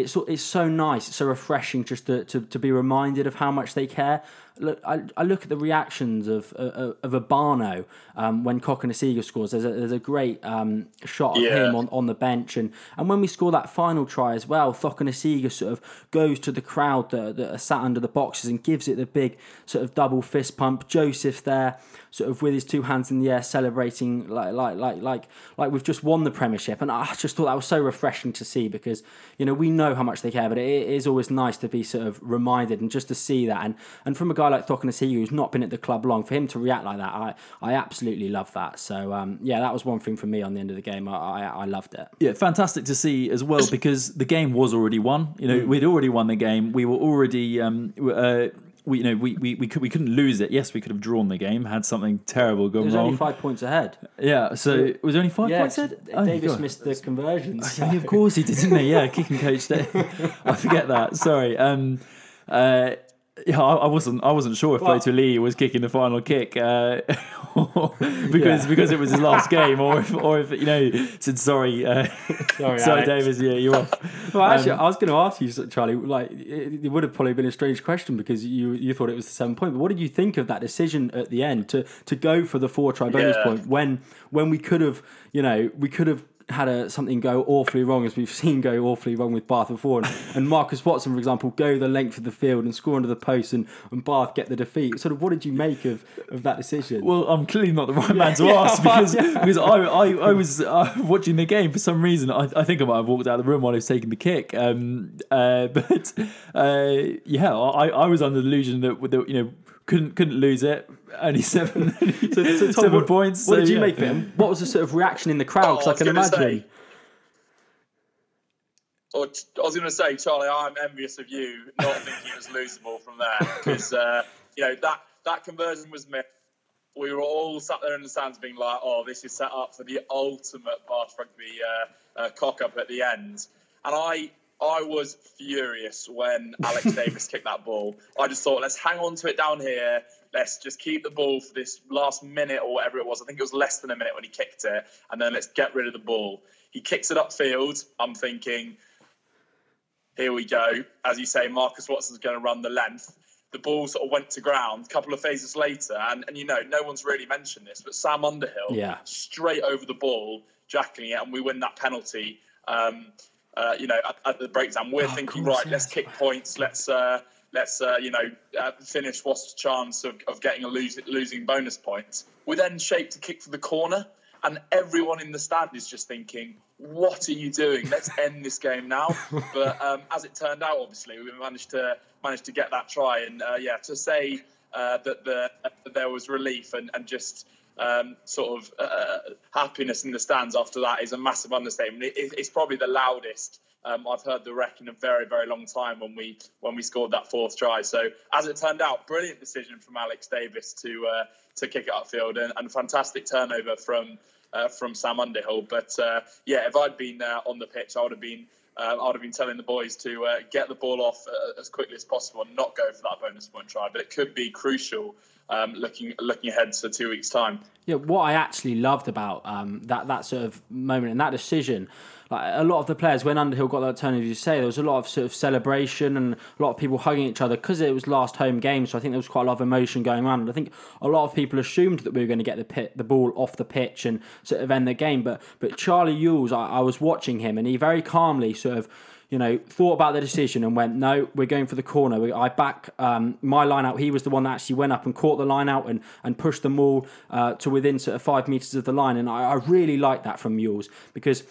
it's it's so nice. It's so refreshing just to, to, to be reminded of how much they care. Look, I, I look at the reactions of of, of Obano um, when Thoknesiga scores. There's a there's a great um, shot of yeah. him on, on the bench, and, and when we score that final try as well, Thoknesiga sort of goes to the crowd that, that are sat under the boxes and gives it the big sort of double fist pump. Joseph there, sort of with his two hands in the air, celebrating like like like like like we've just won the Premiership, and I just thought that was so refreshing to see, because, you know, we know how much they care, but it is always nice to be sort of reminded and just to see that, and and from a guy like Thoknesiga, who's not been at the club long, for him to react like that, I, I absolutely love that. So um, yeah, that was one thing for me on the end of the game. I, I, I loved it. Yeah, fantastic to see as well, because the game was already won. You know, mm. we'd already won the game. We were already, um, uh, we you know, we we we, could, we couldn't lose it. Yes, we could have drawn the game had something terrible gone wrong. It was wrong. Only five points ahead. Yeah, so it was only five yeah, points ahead. Oh, Davis missed the conversion. So. Of course he did, didn't he? Yeah, kicking coach. I forget that. Sorry. Um, uh, Yeah, I wasn't. I wasn't sure if well, Fotuali'i was kicking the final kick uh, because yeah. because it was his last game, or if, or if you know, said sorry, uh, sorry, sorry, Davis. Yeah, you're off. Well, actually, um, I was going to ask you, Charlie. Like, it, it would have probably been a strange question, because you you thought it was the seven point. But what did you think of that decision at the end to to go for the four try bonus yeah. point when when we could have, you know, we could have had a, something go awfully wrong, as we've seen go awfully wrong with Bath before, and, and Marcus Watson, for example, go the length of the field and score under the post, and, and Bath get the defeat. Sort of, what did you make of, of that decision? Well, I'm clearly not the right man to yeah, ask yeah, because yeah. because I I, I was uh, watching the game for some reason. I, I think I might have walked out of the room while I was taking the kick. Um, uh, but uh, yeah, I, I was under the illusion that, that you know. Couldn't couldn't lose it. Only seven, so, so Tom, seven what, points. What so, did you yeah. make of it? What was the sort of reaction in the crowd? Because oh, I, I can imagine. Say, or, I was going to say, Charlie, I'm envious of you not thinking it was losable from there, because uh, you know that that conversion was missed. We were all sat there in the stands being like, "Oh, this is set up for the ultimate Bath Rugby uh, uh, cock up at the end," and I. I was furious when Alex Davis kicked that ball. I just thought, let's hang on to it down here. Let's just keep the ball for this last minute or whatever it was. I think it was less than a minute when he kicked it. And then let's get rid of the ball. He kicks it upfield. I'm thinking, here we go. As you say, Marcus Watson's going to run the length. The ball sort of went to ground a couple of phases later. And, and you know, no one's really mentioned this, but Sam Underhill, yeah. straight over the ball, jacking it, and we win that penalty. Um Uh, you know, at, at the breakdown, we're oh, thinking, course, right, yes. let's kick points, let's, uh, let's, uh, you know, uh, finish what's the chance of, of getting a lose, losing bonus points. We're then shaped to kick for the corner, and everyone in the stand is just thinking, what are you doing? Let's end this game now. But um, as it turned out, obviously, we managed to managed to get that try, and uh, yeah, to say uh, that the uh, that there was relief and, and just. Um, sort of uh, happiness in the stands after that is a massive understatement. It, it, it's probably the loudest um, I've heard the Rec in a very, very long time when we when we scored that fourth try. So as it turned out, brilliant decision from Alex Davis to uh, to kick it upfield, and, and fantastic turnover from uh, from Sam Underhill. But uh, yeah, if I'd been uh, on the pitch, I would have been. Uh, I would have been telling the boys to uh, get the ball off uh, as quickly as possible and not go for that bonus point try. But it could be crucial um, looking looking ahead to two weeks' time. Yeah, what I actually loved about um, that that sort of moment and that decision, like a lot of the players, when Underhill got that turn, as you say, there was a lot of sort of celebration and a lot of people hugging each other because it was last home game. So I think there was quite a lot of emotion going around. And I think a lot of people assumed that we were going to get the pit, the ball off the pitch and sort of end the game. But but Charlie Ewels, I, I was watching him, and he very calmly sort of, you know, thought about the decision and went, no, we're going for the corner. I back um, my line out. He was the one that actually went up and caught the line out and, and pushed them all uh, to within sort of five metres of the line. And I, I really like that from Ewels, because,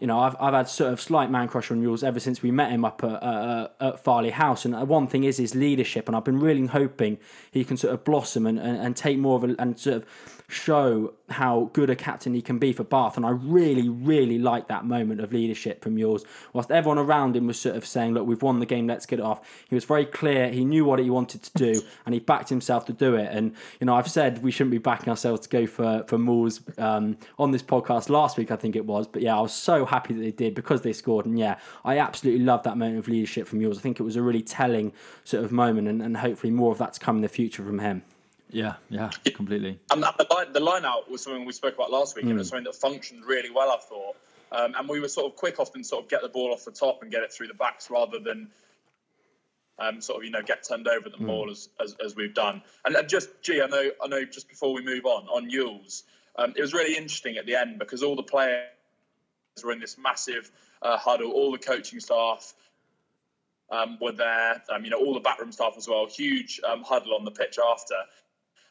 you know, I've I've had sort of slight man crush on Ewels ever since we met him up at, uh, at Farley House. And one thing is his leadership. And I've been really hoping he can sort of blossom and, and, and take more of a, and sort of show how good a captain he can be for Bath. And I really, really like that moment of leadership from Ewels. Whilst everyone around him was sort of saying, look, we've won the game, let's get it off, he was very clear, he knew what he wanted to do, and he backed himself to do it. And, you know, I've said we shouldn't be backing ourselves to go for, for Mauls um, on this podcast last week, I think it was. But yeah, I was so happy that they did, because they scored. And yeah, I absolutely love that moment of leadership from Ewels. I think it was a really telling sort of moment, and, and hopefully more of that to come in the future from him. Yeah, yeah, completely. And the line, the line out was something we spoke about last week, mm. and it was something that functioned really well, I thought. Um, and we were sort of quick often sort of get the ball off the top and get it through the backs, rather than um, sort of, you know, get turned over the mm. ball as, as as we've done. And just, gee, I know, I know. Just before we move on, on Ewels, um, it was really interesting at the end, because all the players were in this massive uh, huddle, all the coaching staff um, were there, um, you know, all the backroom staff as well, huge um, huddle on the pitch after.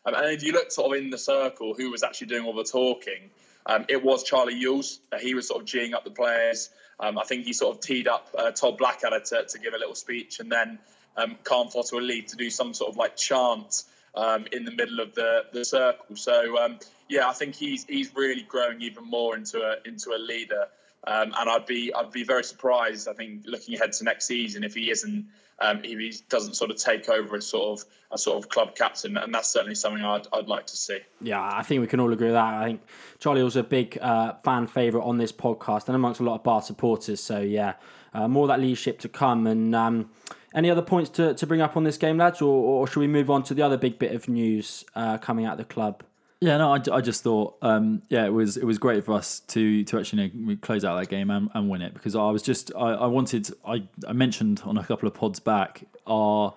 Um, and if you look sort of in the circle, who was actually doing all the talking, um, it was Charlie Ewels. He was sort of geeing up the players. Um, I think he sort of teed up uh, Todd Blackadder to, to give a little speech, and then um, Khan Fotuali'i to do some sort of like chant um, in the middle of the, the circle. So um, yeah, I think he's he's really growing even more into a into a leader. Um, and I'd be I'd be very surprised, I think, looking ahead to next season, if he isn't um, if he doesn't sort of take over as sort of a sort of club captain, and that's certainly something I'd I'd like to see. Yeah, I think we can all agree with that. I think Charlie was a big uh, fan favourite on this podcast and amongst a lot of Bath supporters. So yeah, uh, more of that leadership to come. And um, any other points to, to bring up on this game, lads, or, or should we move on to the other big bit of news uh, coming out of the club? Yeah, no, I, I just thought, um, yeah, it was it was great for us to to actually, you know, close out that game and, and win it, because I was just I, I wanted I, I mentioned on a couple of pods back our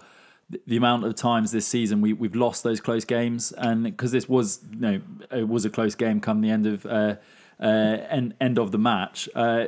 the amount of times this season we we've lost those close games, and because this was you know it was a close game come the end of uh, uh, end, end of the match. Uh,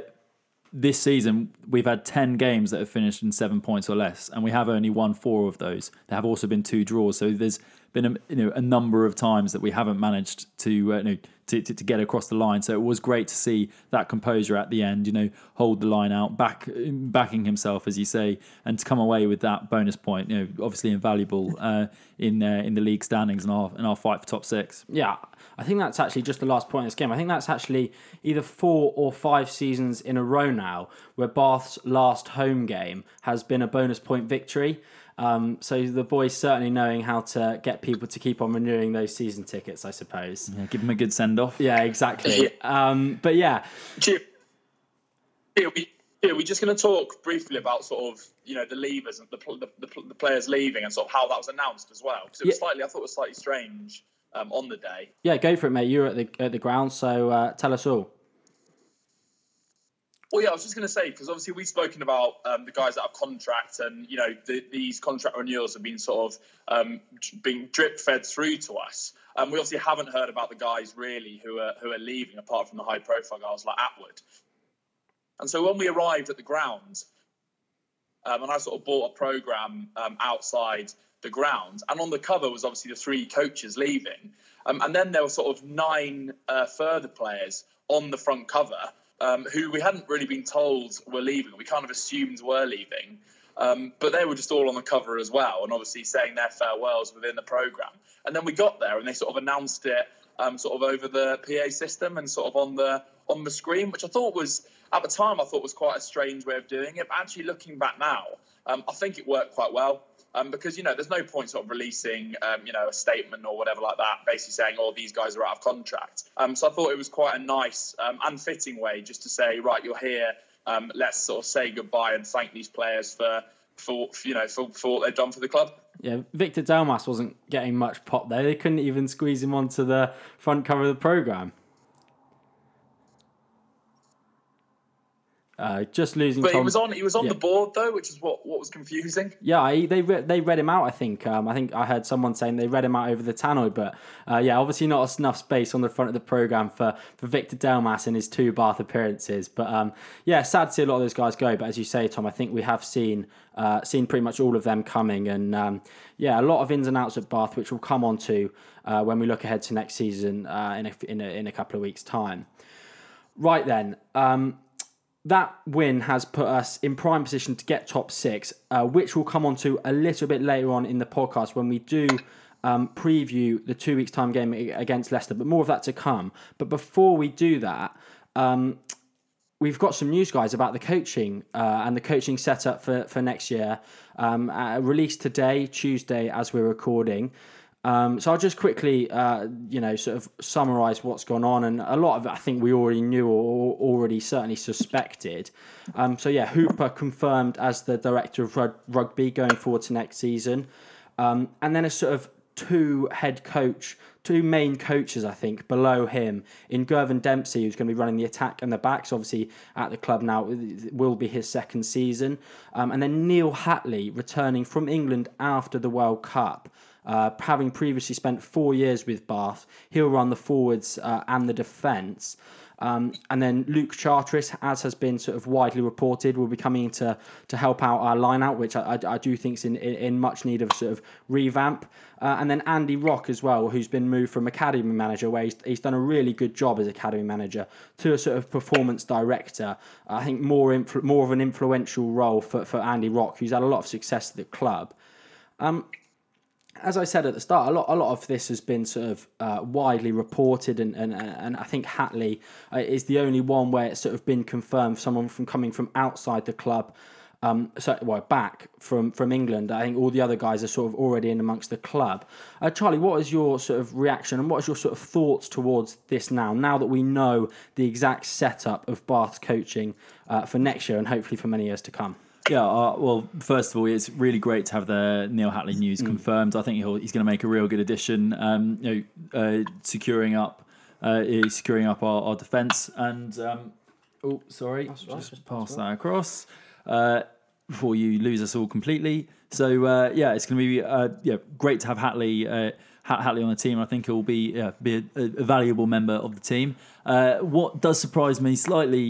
this season, we've had ten games that have finished in seven points or less, and we have only won four of those. There have also been two draws, so there's been a, you know, a number of times that we haven't managed to, uh, you know, to, to to get across the line. So it was great to see that composure at the end, you know, hold the line out, back backing himself, as you say, and to come away with that bonus point, you know, obviously invaluable uh, in uh, in the league standings and our in our fight for top six. Yeah, I think that's actually just the last point in this game. I think that's actually either four or five seasons in a row now where Bath's last home game has been a bonus point victory. Um, so the boys certainly knowing how to get people to keep on renewing those season tickets, I suppose. Yeah, give them a good send off. Yeah, exactly. Yeah. Um, but yeah. Yeah, we, yeah, we're just going to talk briefly about sort of, you know, the leavers and the, the, the, the players leaving and sort of how that was announced as well. Because it was yeah. slightly, I thought it was slightly strange um, on the day. Yeah, go for it, mate. You were at the, at the ground, so uh, tell us all. Well, yeah, I was just going to say, because obviously we've spoken about um, the guys that have contracts and, you know, the, these contract renewals have been sort of um, being drip-fed through to us. And um, we obviously haven't heard about the guys really who are who are leaving, apart from the high-profile guys like Atwood. And so when we arrived at the ground, um, and I sort of bought a programme um, outside the ground, and on the cover was obviously the three coaches leaving. Um, and then there were sort of nine uh, further players on the front cover, Um, who we hadn't really been told were leaving. We kind of assumed were leaving. Um, but they were just all on the cover as well, and obviously saying their farewells within the programme. And then we got there and they sort of announced it um, sort of over the P A system and sort of on the on the screen, which I thought was, at the time, I thought was quite a strange way of doing it. But actually looking back now, um, I think it worked quite well. Um, because, you know, there's no point sort of releasing, um, you know, a statement or whatever like that, basically saying, oh, these guys are out of contract. Um, so I thought it was quite a nice um, and fitting way just to say, right, you're here. Um, let's sort of say goodbye and thank these players for, for you know, for, for what they've done for the club. Yeah, Victor Delmas wasn't getting much pop there. They couldn't even squeeze him onto the front cover of the programme. Uh, just losing. But Tom. he was on. He was on yeah. the board though, which is what, what was confusing. Yeah, he, they re- they read him out. I think. Um, I think I heard someone saying they read him out over the tannoy. But uh, yeah, obviously not a enough space on the front of the programme for, for Victor Delmas in his two Bath appearances. But um, yeah, sad to see a lot of those guys go. But as you say, Tom, I think we have seen uh, seen pretty much all of them coming, and um, yeah, a lot of ins and outs at Bath, which we'll come on to uh, when we look ahead to next season uh, in a, in a, in a couple of weeks' time. Right then. Um, That win has put us in prime position to get top six, uh, which we'll come on to a little bit later on in the podcast when we do um, preview the two weeks' time game against Leicester, but more of that to come. But before we do that, um, we've got some news, guys, about the coaching uh, and the coaching setup for, for next year. Um, uh, released today, Tuesday, as we're recording. Um, so I'll just quickly, uh, you know, sort of summarise what's gone on. And a lot of it I think we already knew or already certainly suspected. Um, so, yeah, Hooper confirmed as the director of rugby going forward to next season. Um, and then a sort of two head coach, two main coaches, I think, below him in Girvan Dempsey, who's going to be running the attack and the backs, obviously at the club now, it will be his second season. Um, and then Neil Hatley returning from England after the World Cup. Uh, having previously spent four years with Bath, he'll run the forwards uh, and the defence. Um, and then Luke Charteris, as has been sort of widely reported, will be coming in to, to help out our line-out, which I, I, I do think is in, in, in much need of sort of revamp. Uh, and then Andy Rock as well, who's been moved from academy manager, where he's, he's done a really good job as academy manager, to a sort of performance director. I think more influ- more of an influential role for, for Andy Rock, who's had a lot of success at the club. Um As I said at the start, a lot a lot of this has been sort of uh, widely reported, and, and and I think Hatley uh, is the only one where it's sort of been confirmed. Someone from coming from outside the club, um, so well back from, from England. I think all the other guys are sort of already in amongst the club. Uh, Charlie, what is your sort of reaction and what is your sort of thoughts towards this now? Now that we know the exact setup of Bath's coaching uh, for next year and hopefully for many years to come. Yeah, uh, well, first of all, it's really great to have the Neil Hatley news mm. confirmed. I think he'll, he's going to make a real good addition, um, you know, uh, securing up, uh, securing up our, our defence. And um, oh, sorry, right, just pass right. that across. Uh, before you lose us all completely. So uh, yeah, it's going to be uh, yeah great to have Hatley uh, Hat- Hatley on the team. I think he'll be yeah, be a, a valuable member of the team. Uh, what does surprise me slightly,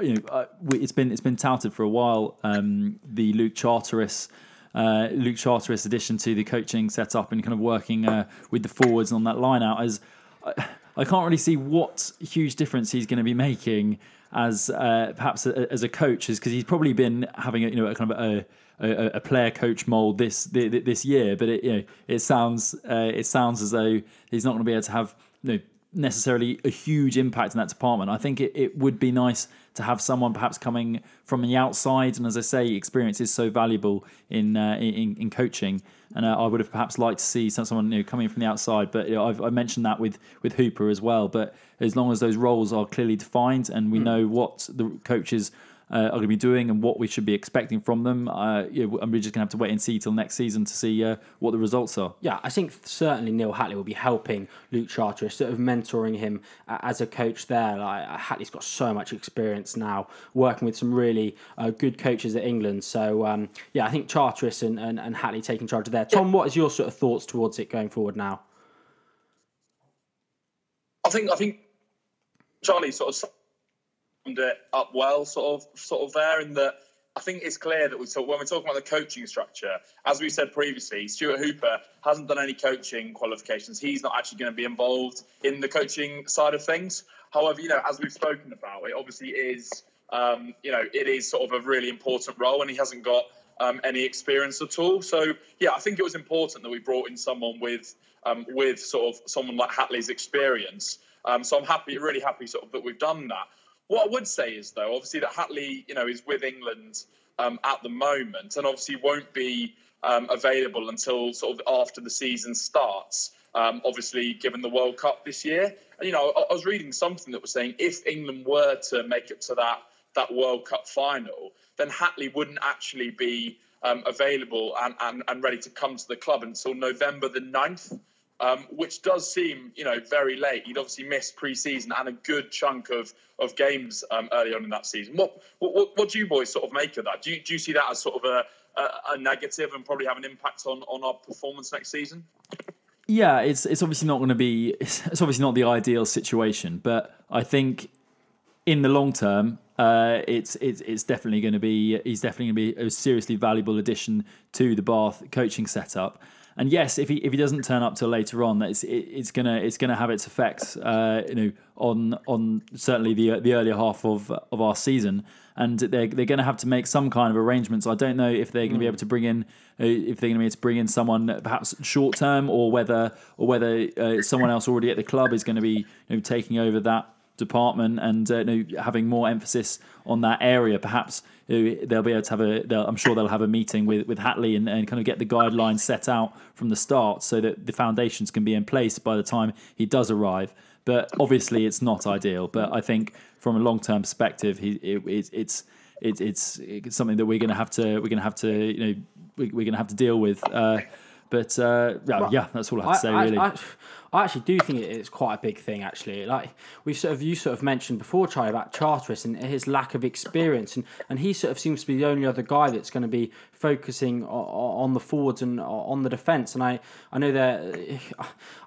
you know, uh, it's been it's been touted for a while. Um, the Luke Charteris. Uh, Luke Charteris' addition to the coaching setup and kind of working uh, with the forwards on that line out, as I, I can't really see what huge difference he's going to be making as uh, perhaps a, as a coach, is because he's probably been having a, you know a kind of a, a, a player coach mold this the, this year, but it you know it sounds uh, it sounds as though he's not going to be able to have you know, necessarily a huge impact in that department. I think it, it would be nice to have someone perhaps coming from the outside, and as I say, experience is so valuable in uh, in, in coaching. And uh, I would have perhaps liked to see someone you know, coming from the outside. But you know, I've, I mentioned that with with Hooper as well. But as long as those roles are clearly defined and we mm. know what the coaches uh, are going to be doing and what we should be expecting from them, uh, you know, we're just going to have to wait and see till next season to see uh, what the results are. Yeah, I think certainly Neil Hatley will be helping Luke Charteris, sort of mentoring him uh, as a coach there. Like Hatley's got so much experience now, working with some really uh, good coaches at England. So um, yeah, I think Charteris and, and, and Hatley taking charge there. Tom, what is your sort of thoughts towards it going forward now? I think I think Charlie sort of summed it up well, sort of, sort of there, in that I think it's clear that we talk, when we're talking about the coaching structure, as we said previously, Stuart Hooper hasn't done any coaching qualifications. He's not actually going to be involved in the coaching side of things. However, you know, as we've spoken about, it obviously is, um, you know, it is sort of a really important role, and he hasn't got um, any experience at all. So yeah, I think it was important that we brought in someone with, um, with sort of someone like Hatley's experience. Um, so I'm happy, really happy, sort of that we've done that. What I would say is, though, obviously that Hatley, you know, is with England um, at the moment, and obviously won't be um, available until sort of after the season starts. Um, obviously, given the World Cup this year, and you know, I, I was reading something that was saying if England were to make it to that that World Cup final, then Hatley wouldn't actually be um, available and, and and ready to come to the club until November the ninth. Um, which does seem, you know, very late. He'd obviously missed pre-season and a good chunk of of games um, early on in that season. What, what what do you boys sort of make of that? Do you do you see that as sort of a a, a negative and probably have an impact on, on our performance next season? Yeah, it's it's obviously not going to be. It's, it's obviously not the ideal situation, but I think in the long term, uh, it's it's it's definitely going to be. He's definitely going to be a seriously valuable addition to the Bath coaching setup. And yes, if he if he doesn't turn up till later on, that's it, it's gonna it's gonna have its effects, uh, you know, on on certainly the the earlier half of of our season. And they're they're going to have to make some kind of arrangements. I don't know if they're going to be able to bring in uh, if they're going to be able to bring in someone perhaps short term, or whether or whether uh, someone else already at the club is going to be you know, taking over that department and uh, you know, having more emphasis on that area. Perhaps you know, they'll be able to have a. I'm sure they'll have a meeting with with Hatley and, and kind of get the guidelines set out from the start, so that the foundations can be in place by the time he does arrive. But obviously, it's not ideal. But I think from a long term perspective, he it, it, it's it, it's it's something that we're going to have to we're going to have to you know we, we're going to have to deal with. Uh, but uh, yeah, yeah, that's all I have to say, really. I, I, I, I actually do think it's quite a big thing, actually. Like we sort of, you sort of mentioned before, Charlie, about Charteris and his lack of experience, and, and he sort of seems to be the only other guy that's going to be focusing on, on the forwards and on the defence. And I, I know that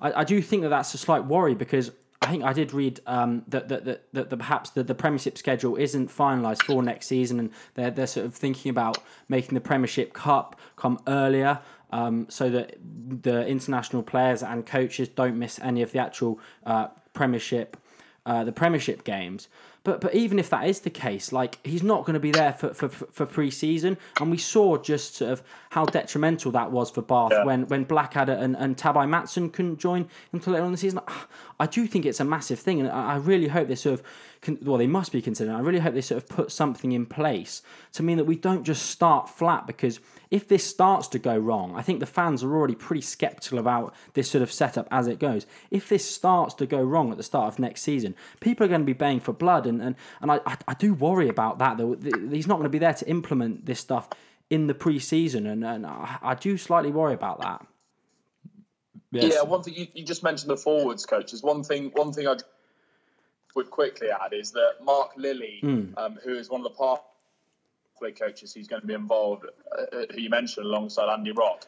I, I do think that that's a slight worry, because I think I did read um, that, that, that, that, that perhaps the, the Premiership schedule isn't finalised for next season, and they're they're sort of thinking about making the Premiership Cup come earlier. Um, so that the international players and coaches don't miss any of the actual uh, Premiership, uh, the Premiership games. But but even if that is the case, like he's not going to be there for, for, for pre-season, and we saw just sort of how detrimental that was for Bath yeah. when when Blackadder and, and Tabai Matson couldn't join until later on in the season. I do think it's a massive thing, and I really hope they sort of con- well they must be considering. I really hope they sort of put something in place to mean that we don't just start flat, because if this starts to go wrong, I think the fans are already pretty sceptical about this sort of setup as it goes. If this starts to go wrong at the start of next season, people are going to be baying for blood. And And and I I do worry about that, though. He's not going to be there to implement this stuff in the pre-season, and, and I, I do slightly worry about that. Yes. Yeah, one thing you, you just mentioned the forwards coaches. One thing one thing I would quickly add is that Mark Lilly, mm. um, who is one of the part play coaches who's going to be involved, uh, who you mentioned alongside Andy Rock.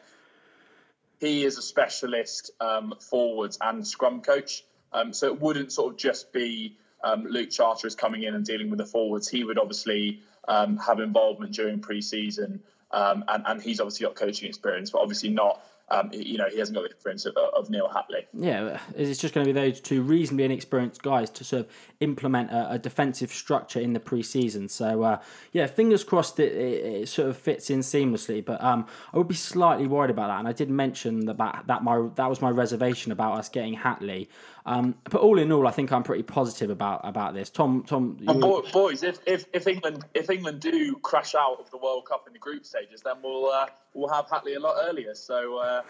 He is a specialist um, forwards and scrum coach. Um, so it wouldn't sort of just be um, Luke Charteris coming in and dealing with the forwards. He would obviously um, have involvement during pre-season. Um, and, and he's obviously got coaching experience, but obviously not, um, you know, he hasn't got the experience of, of Neil Hatley. Yeah, it's just going to be those two reasonably inexperienced guys to sort of implement a, a defensive structure in the pre-season. So, uh, yeah, fingers crossed it, it, it sort of fits in seamlessly, but um, I would be slightly worried about that. And I did mention that that, my, that was my reservation about us getting Hatley. Um, but all in all, I think I'm pretty positive about, about this. Tom, Tom, and boys, if, if if England if England do crash out of the World Cup in the group stages, then we'll uh, we'll have Hatley a lot earlier. So uh,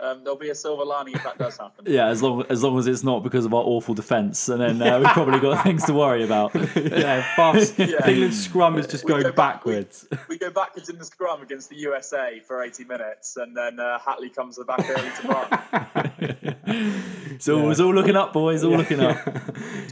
um, there'll be a silver lining if that does happen. Yeah, as long as long as it's not because of our awful defence, and then uh, we've probably got things to worry about. yeah, fast yeah. England's scrum is just we going go backwards. Back, we, we go backwards in the scrum against the U S A for eighty minutes, and then uh, Hatley comes to the back early tomorrow. So yeah. It's all looking up, boys. All yeah. looking up.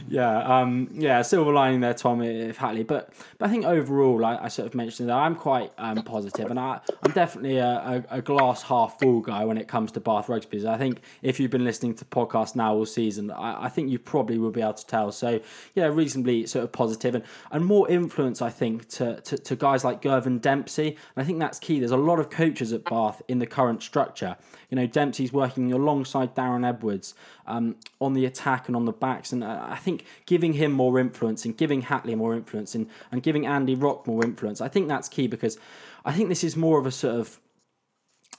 yeah, um, yeah. Silver lining there, Tom, if Hatley. But, but I think overall, I, I sort of mentioned that I'm quite um, positive, and I, I'm definitely a, a, a glass half full guy when it comes to Bath Rugby. I think if you've been listening to podcasts now all season, I, I think you probably will be able to tell. So yeah, reasonably sort of positive, and, and more influence, I think, to, to to guys like Girvan Dempsey. And I think that's key. There's a lot of coaches at Bath in the current structure. You know, Dempsey's working alongside Darren Edwards. Um, on the attack and on the backs, and uh, I think giving him more influence and giving Hatley more influence and, and giving Andy Rock more influence, I think that's key, because I think this is more of a sort of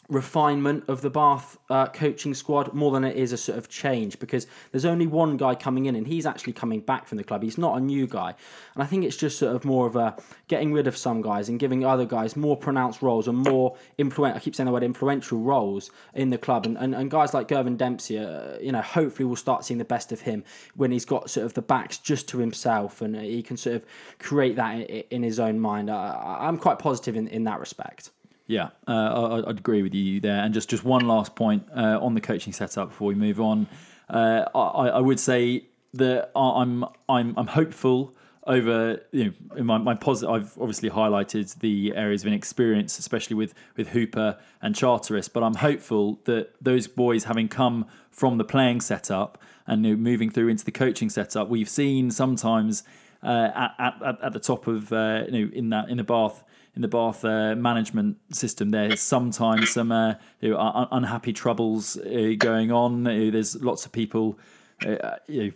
refinement of the Bath uh, coaching squad more than it is a sort of change, because there's only one guy coming in and he's actually coming back from the club. He's not a new guy, and I think it's just sort of more of a getting rid of some guys and giving other guys more pronounced roles and more influential, I keep saying the word influential, roles in the club, and and, and guys like Girvan Dempsey uh, you know, hopefully we'll start seeing the best of him when he's got sort of the backs just to himself and he can sort of create that in, in his own mind. I, I'm quite positive in, in that respect. Yeah, uh, I'd agree with you there. And just, just one last point uh, on the coaching setup before we move on. Uh, I, I would say that I'm I'm I'm hopeful over, you know, in my, my positive. I've obviously highlighted the areas of inexperience, especially with with Hooper and Charteris. But I'm hopeful that those boys, having come from the playing setup and, you know, moving through into the coaching setup, we've seen sometimes uh, at, at at the top of uh, you know, in that in the Bath. In the Bath uh, management system, there's sometimes some uh, you know, un- unhappy troubles uh, going on. You know, there's lots of people uh, you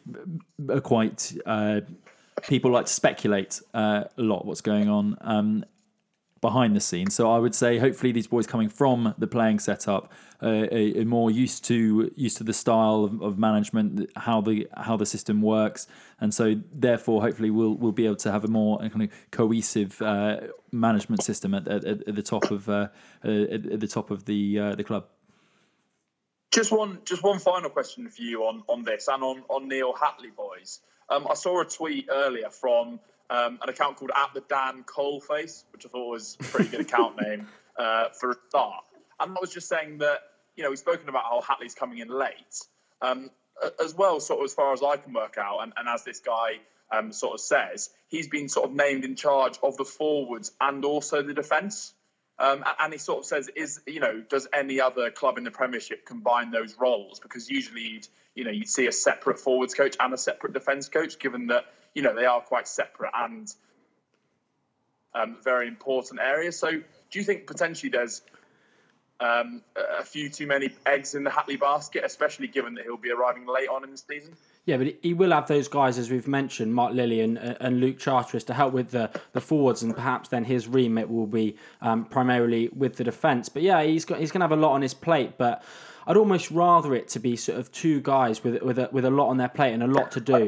know, are quite uh, people like to speculate uh, a lot what's going on um, behind the scenes. So I would say, hopefully, these boys coming from the playing setup uh, are more used to used to the style of, of management, how the how the system works, and so therefore, hopefully, we'll we'll be able to have a more kind of cohesive Uh, management system at, at, at the top of uh, at, at the top of the uh, the club. Just one, just one final question for you on, on this and on, on Neil Hatley, boys. Um, I saw a tweet earlier from um, an account called at the Dan Coalface, which I thought was a pretty good account name uh, for a start. And I was just saying that, you know, we've spoken about how Hatley's coming in late um, as well. Sort of as far as I can work out, and, and as this guy Um, sort of says, he's been sort of named in charge of the forwards and also the defence. Um, and he sort of says, is, you know, does any other club in the Premiership combine those roles? Because usually, you'd, you know, you'd see a separate forwards coach and a separate defence coach, given that, you know, they are quite separate and um, very important areas. So do you think potentially there's um, a few too many eggs in the Hatley basket, especially given that he'll be arriving late on in the season? Yeah, but he will have those guys, as we've mentioned, Mark Lilly and, and Luke Charteris, to help with the, the forwards, and perhaps then his remit will be um, primarily with the defence. But yeah, he's got, he's going to have a lot on his plate, but I'd almost rather it to be sort of two guys with with a, with a lot on their plate and a lot to do,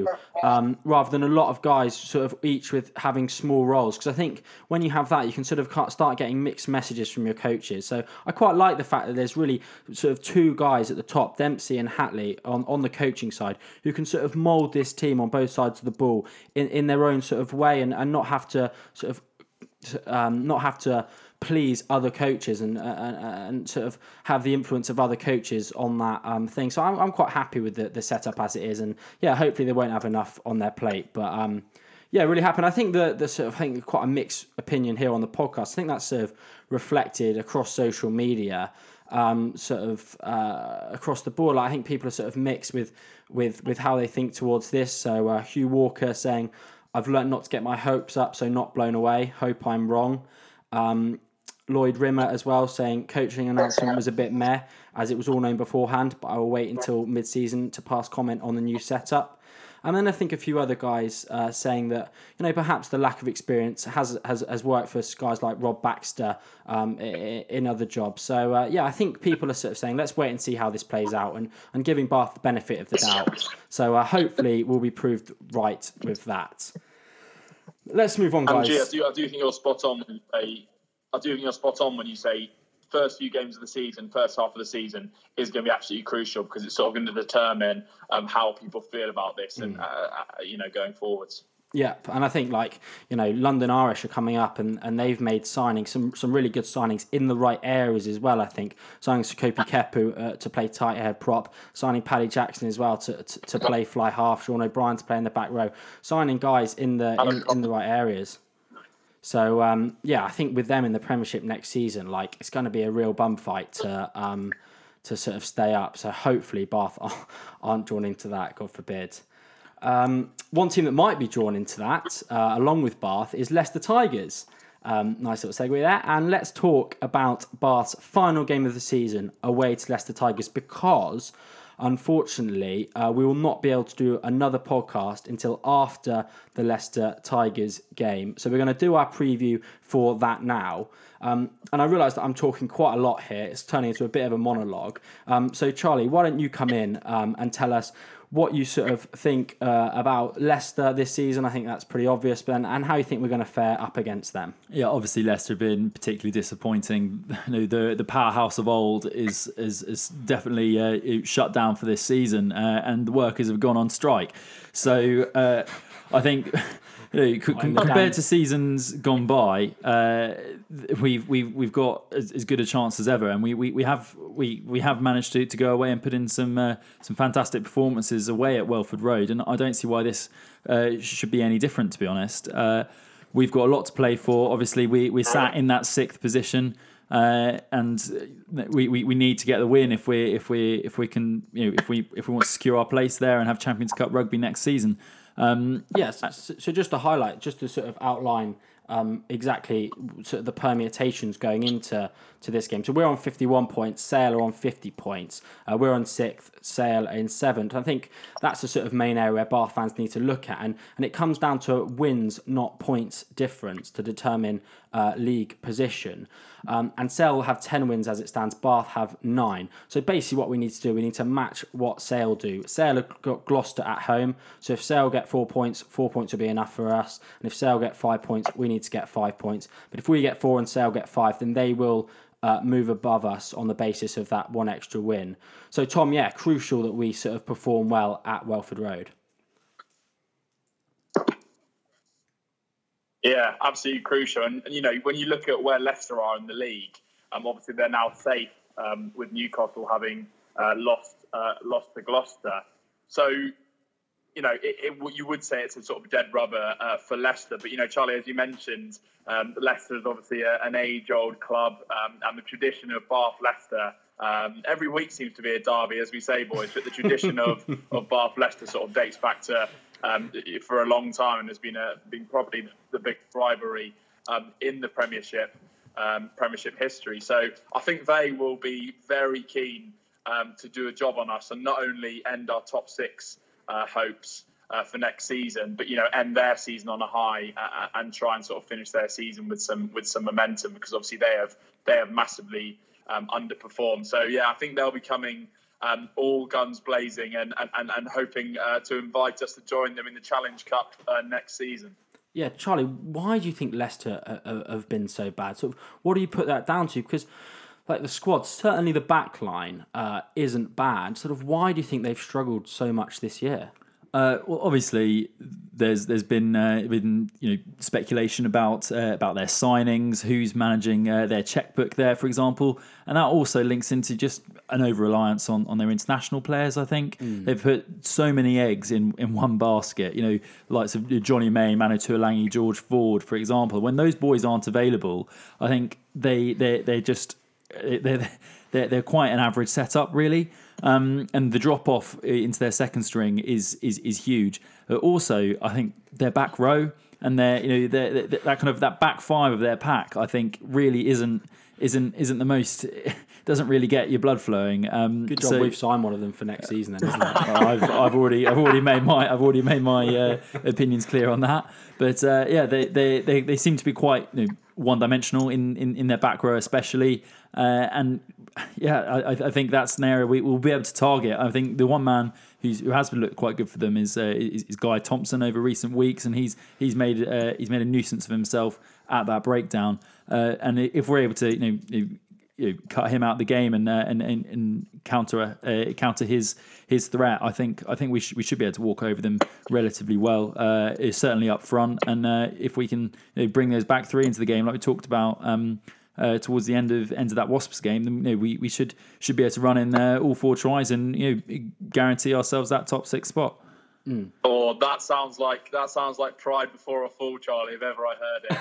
um, rather than a lot of guys sort of each with having small roles. Because I think when you have that, you can sort of start getting mixed messages from your coaches. So I quite like the fact that there's really sort of two guys at the top, Dempsey and Hatley, on, on the coaching side, who can sort of mould this team on both sides of the ball in, in their own sort of way, and, and not have to sort of um, not have to please other coaches and, uh, and and sort of have the influence of other coaches on that um, thing. So I'm I'm quite happy with the, the setup as it is, and yeah, hopefully they won't have enough on their plate. But um, yeah, really happy. And I think that the sort of I think quite a mixed opinion here on the podcast. I think that's sort of reflected across social media, um, sort of uh, across the board. Like, I think people are sort of mixed with with with how they think towards this. So uh, Hugh Walker saying, "I've learned not to get my hopes up, so not blown away. Hope I'm wrong." Um, Lloyd Rimmer as well saying coaching announcement was a bit meh as it was all known beforehand, but I will wait until mid-season to pass comment on the new setup. And then I think a few other guys uh, saying that, you know, perhaps the lack of experience has has, has worked for guys like Rob Baxter um, in, in other jobs. So uh, yeah, I think people are sort of saying let's wait and see how this plays out, and, and giving Bath the benefit of the doubt. So uh, hopefully we'll be proved right with that. Let's move on, guys. G, I, do, I do think you're spot on. A I do think you're spot on when you say first few games of the season, first half of the season is going to be absolutely crucial, because it's sort of going to determine um, how people feel about this and, mm. uh, you know, going forwards. Yeah, and I think, like, you know, London Irish are coming up and, and they've made signings, some some really good signings in the right areas as well, I think. Signing Sokopi Kepu uh, to play tight head prop, signing Paddy Jackson as well to, to, to play fly half, Sean O'Brien to play in the back row, signing guys in the in, in the right areas. So, um, yeah, I think with them in the Premiership next season, like, it's going to be a real bum fight to um, to sort of stay up. So hopefully Bath aren't drawn into that, God forbid. Um, one team that might be drawn into that, uh, along with Bath, is Leicester Tigers. Um, nice little segue there. And let's talk about Bath's final game of the season away to Leicester Tigers, because unfortunately, uh, we will not be able to do another podcast until after the Leicester Tigers game. So we're going to do our preview for that now. Um, and I realise that I'm talking quite a lot here. It's turning into a bit of a monologue. Um, so, Charlie, why don't you come in um, and tell us what you sort of think uh, about Leicester this season. I think that's pretty obvious, Ben, and how you think we're going to fare up against them. Yeah, obviously Leicester have been particularly disappointing. You know, the the powerhouse of old is is, is definitely uh, shut down for this season, uh, and the workers have gone on strike. So uh, I think, you know, compared to seasons gone by, uh, we've we've we've got as, as good a chance as ever, and we, we, we have we, we have managed to, to go away and put in some uh, some fantastic performances away at Welford Road, and I don't see why this uh, should be any different. To be honest, uh, we've got a lot to play for. Obviously, we we sat in that sixth position, uh, and we, we, we need to get the win if we if we if we can you know if we if we want to secure our place there and have Champions Cup rugby next season. Um, yes. So just to highlight, just to sort of outline um, exactly sort of the permutations going into to this game. So we're on fifty-one points. Sale are on fifty points. Uh, we're on sixth. Sale are in seventh. I think that's the sort of main area where Bath fans need to look at, and and it comes down to wins, not points difference, to determine uh, league position. Um, and Sale will have ten wins as it stands. Bath have nine. So basically what we need to do, we need to match what Sale do. Sale have got Gloucester at home. So if Sale get four points, four points will be enough for us. And if Sale get five points, we need to get five points. But if we get four and Sale get five, then they will uh, move above us on the basis of that one extra win. So Tom, yeah, crucial that we sort of perform well at Welford Road. Yeah, absolutely crucial. And, and, you know, when you look at where Leicester are in the league, um, obviously they're now safe um, with Newcastle having uh, lost uh, lost to Gloucester. So, you know, it, it, you would say it's a sort of dead rubber uh, for Leicester. But, you know, Charlie, as you mentioned, um, Leicester is obviously a, an age-old club, um, and the tradition of Bath-Leicester, um, every week seems to be a derby, as we say, boys. But the tradition of, of Bath-Leicester sort of dates back to Um, for a long time, and has been a, been probably the big rivalry um, in the Premiership um, Premiership history. So I think they will be very keen um, to do a job on us, and not only end our top six uh, hopes uh, for next season, but, you know, end their season on a high uh, and try and sort of finish their season with some with some momentum, because obviously they have they have massively um, underperformed. So yeah, I think they'll be coming Um, all guns blazing, and and, and hoping uh, to invite us to join them in the Challenge Cup uh, next season. Yeah, Charlie, why do you think Leicester uh, have been so bad? So, what do you put that down to? Because, like, the squad, certainly the back line uh, isn't bad. Sort of, why do you think they've struggled so much this year? Uh, Uh, well, obviously, there's there's been uh, been you know speculation about uh, about their signings, who's managing uh, their checkbook there, for example, and that also links into just an over reliance on, on their international players. I think mm. they've put so many eggs in, in one basket. You know, likes of Johnny May, Manu Tuilangi, George Ford, for example. When those boys aren't available, I think they they they're just they're they're, they're quite an average setup, really. Um, and the drop off into their second string is is is huge. But also, I think their back row and their you know their, their, that kind of that back five of their pack, I think, really isn't isn't isn't the most. Doesn't really get your blood flowing. Um, Good job so, we've signed one of them for next season, then, isn't it? I've I've already I've already made my I've already made my uh, opinions clear on that. But uh, yeah, they, they they they seem to be quite you know, one dimensional in, in in their back row, especially. Uh, and yeah, I, I think that's an area we will be able to target. I think the one man who's, who has been looked quite good for them is, uh, is is Guy Thompson over recent weeks, and he's he's made uh, he's made a nuisance of himself at that breakdown. Uh, and if we're able to you know you know, cut him out of the game and uh, and, and and counter uh, counter his his threat, I think I think we should we should be able to walk over them relatively well. Uh, it's certainly up front, and uh, if we can you know, bring those back three into the game, like we talked about. Um, Uh, towards the end of end of that Wasps game, then you know, we we should should be able to run in uh, all four tries and you know guarantee ourselves that top six spot. Mm. Oh, that sounds like that sounds like pride before a fall, Charlie, if ever I heard it.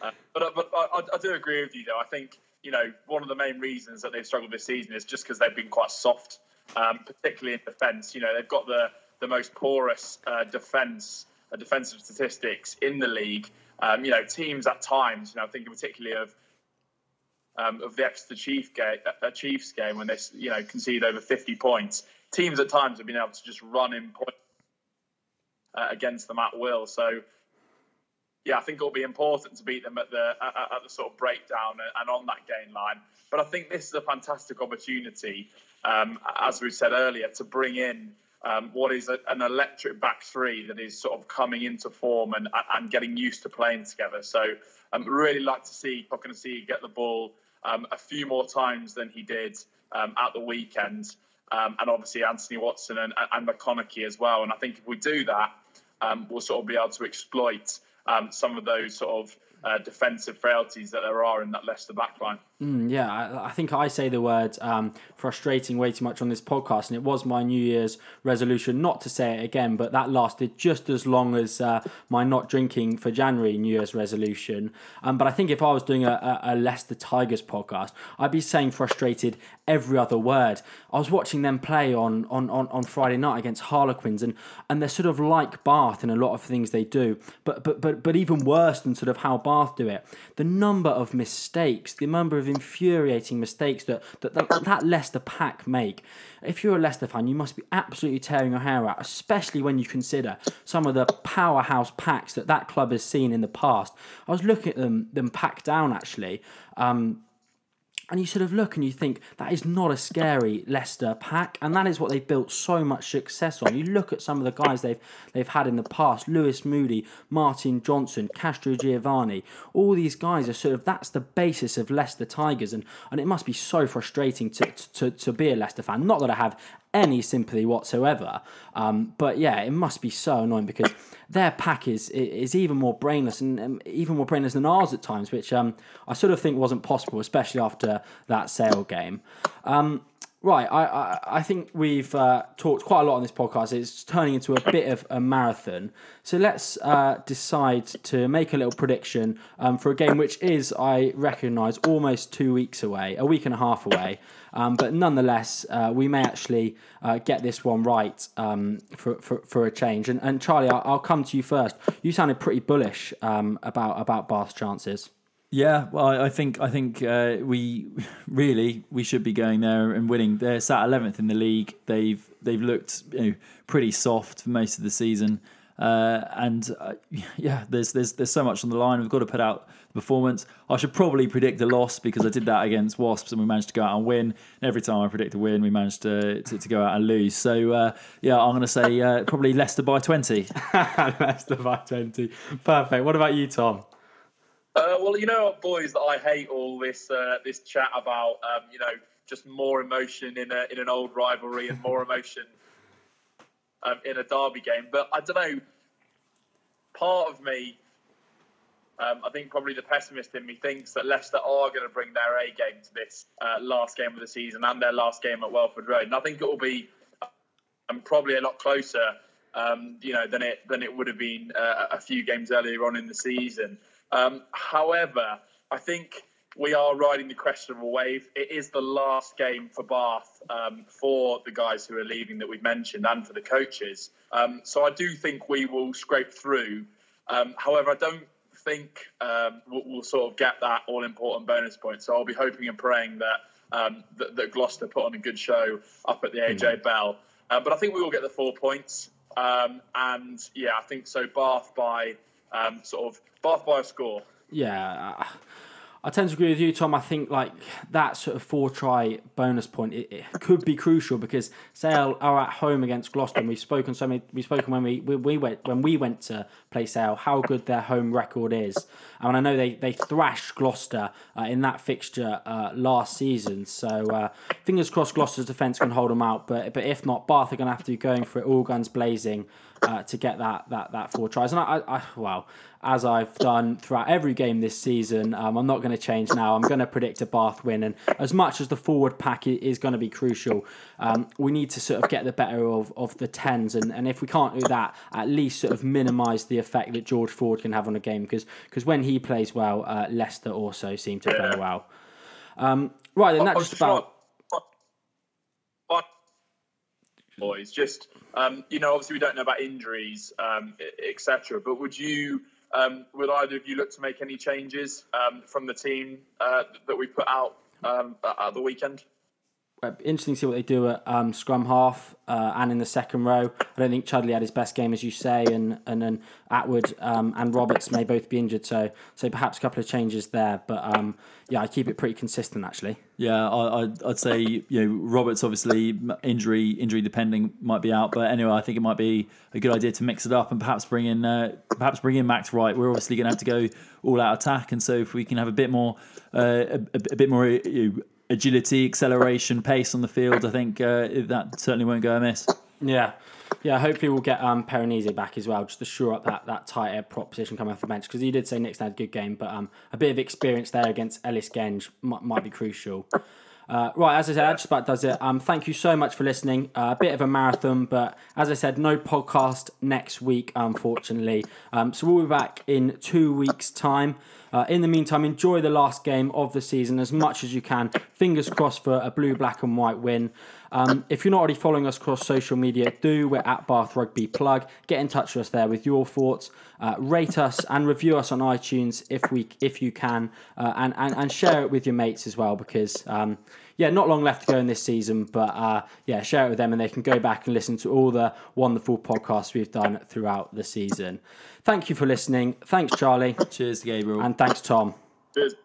uh, but but I, I do agree with you though. I think you know one of the main reasons that they've struggled this season is just because they've been quite soft, um, particularly in defence. You know they've got the the most porous uh, defence uh, defensive statistics in the league. Um, you know teams at times. You know I'm thinking particularly of. Um, of the Exeter Chiefs game, uh, Chiefs game when they you know concede over fifty points, teams at times have been able to just run in points uh, against them at will. So, yeah, I think it'll be important to beat them at the at, at the sort of breakdown and on that gain line. But I think this is a fantastic opportunity, um, as we said earlier, to bring in um, what is a, an electric back three that is sort of coming into form and and getting used to playing together. So, I'd um, really like to see Thoknesiga get the ball. Um, a few more times than he did um, at the weekend. Um, and obviously Anthony Watson and, and McConnochie as well. And I think if we do that, um, we'll sort of be able to exploit um, some of those sort of uh, defensive frailties that there are in that Leicester backline. Mm, yeah, I, I think I say the word um, frustrating way too much on this podcast, and it was my New Year's resolution not to say it again, but that lasted just as long as uh, my not drinking for January New Year's resolution. Um, but I think if I was doing a, a Leicester Tigers podcast, I'd be saying frustrated every other word. I was watching them play on on, on, on Friday night against Harlequins, and, and they're sort of like Bath in a lot of things they do, but but but but even worse than sort of how Bath do it. The number of mistakes, the number of infuriating mistakes that that, that that Leicester pack make. If you're a Leicester fan, you must be absolutely tearing your hair out, especially when you consider some of the powerhouse packs that that club has seen in the past. I was looking at them them pack down actually, um, and you sort of look and you think that is not a scary Leicester pack, and that is what they've built so much success on. You look at some of the guys they've they've had in the past: Lewis Moody, Martin Johnson, Castro Giovanni. All these guys are sort of that's the basis of Leicester Tigers, and, and it must be so frustrating to, to to be a Leicester fan. Not that I have any sympathy whatsoever, um, but yeah, it must be so annoying because their pack is is even more brainless and um, even more brainless than ours at times, which um, I sort of think wasn't possible, especially after that Sale game. Um, right, I, I I think we've uh, talked quite a lot on this podcast. It's turning into a bit of a marathon. So let's uh, decide to make a little prediction um, for a game which is, I recognise, almost two weeks away, a week and a half away. Um, but nonetheless, uh, we may actually uh, get this one right um, for, for for a change. And, and Charlie, I'll, I'll come to you first. You sounded pretty bullish um, about about Bath's chances. Yeah, well, I think I think uh, we really we should be going there and winning. They're sat eleventh in the league. They've they've looked you know, pretty soft for most of the season. Uh, and uh, yeah, there's there's there's so much on the line. We've got to put out the performance. I should probably predict a loss because I did that against Wasps and we managed to go out and win. Every time I predict a win, we managed to to, to go out and lose. So uh, yeah, I'm going to say uh, probably Leicester by twenty. Leicester by twenty. Perfect. What about you, Tom? Uh, well, you know what, boys, that I hate all this uh, this chat about um, you know just more emotion in a in an old rivalry and more emotion. um, in a derby game. But I don't know, part of me, um, I think probably the pessimist in me thinks that Leicester are going to bring their A game to this uh, last game of the season and their last game at Welford Road. And I think it will be um, probably a lot closer um, you know, than it than it would have been uh, a few games earlier on in the season. Um, however, I think we are riding the questionable wave. It is the last game for Bath um, for the guys who are leaving that we've mentioned and for the coaches. Um, so I do think we will scrape through. Um, however, I don't think um, we'll, we'll sort of get that all-important bonus point. So I'll be hoping and praying that um, that, that Gloucester put on a good show up at the A J mm-hmm. Bell. Uh, but I think we will get the four points. Um, and, yeah, I think so Bath by um, sort of Bath by a score. Yeah, I tend to agree with you, Tom. I think like that sort of four-try bonus point it, it could be crucial because Sale are at home against Gloucester. And we've spoken so many. We've spoken when we, we we went when we went to play Sale how good their home record is, and I know they they thrashed Gloucester uh, in that fixture uh, last season. So uh, fingers crossed, Gloucester's defence can hold them out. But but if not, Bath are going to have to be going for it all guns blazing. Uh, to get that that that four tries, and I, I well, as I've done throughout every game this season, um, I'm not going to change now. I'm going to predict a Bath win, and as much as the forward pack is going to be crucial, um, we need to sort of get the better of, of the tens, and, and if we can't do that, at least sort of minimise the effect that George Ford can have on a game, because because when he plays well, uh, Leicester also seem to play well. Um, right, then that's just about. Boys, just um, you know, obviously we don't know about injuries, um, et cetera. But would you, um, would either of you look to make any changes um, from the team uh, that we put out um, at the weekend? Interesting to see what they do at um, scrum half uh, and in the second row. I don't think Chudley had his best game, as you say, and and then Atwood um, and Roberts may both be injured, so so perhaps a couple of changes there. But um, yeah, I keep it pretty consistent actually. Yeah, I, I'd, I'd say you know Roberts obviously injury injury depending might be out, but anyway, I think it might be a good idea to mix it up and perhaps bring in uh, perhaps bring in Max Wright. We're obviously going to have to go all out attack, and so if we can have a bit more uh, a, a bit more. You know, agility, acceleration, pace on the field. I think uh, that certainly won't go amiss. Yeah, yeah. Hopefully we'll get um, Peronese back as well, just to shore up that that tighter prop position coming off the bench. Because you did say Nixon had a good game, but um, a bit of experience there against Ellis Genge might, might be crucial. Uh, right, as I said, that just about does it. Um, thank you so much for listening. Uh, a bit of a marathon, but as I said, no podcast next week, unfortunately. Um, so we'll be back in two weeks' time. Uh, in the meantime, enjoy the last game of the season as much as you can. Fingers crossed for a blue, black and white win. Um, if you're not already following us across social media, do. We're at Bath Rugby Plug. Get in touch with us there with your thoughts. Uh, rate us and review us on iTunes if we if you can, uh, and, and and share it with your mates as well, because um, yeah, not long left to go in this season, but uh, yeah, share it with them and they can go back and listen to all the wonderful podcasts we've done throughout the season. Thank you for listening. Thanks, Charlie. Cheers, Gabriel. And thanks, Tom. Cheers.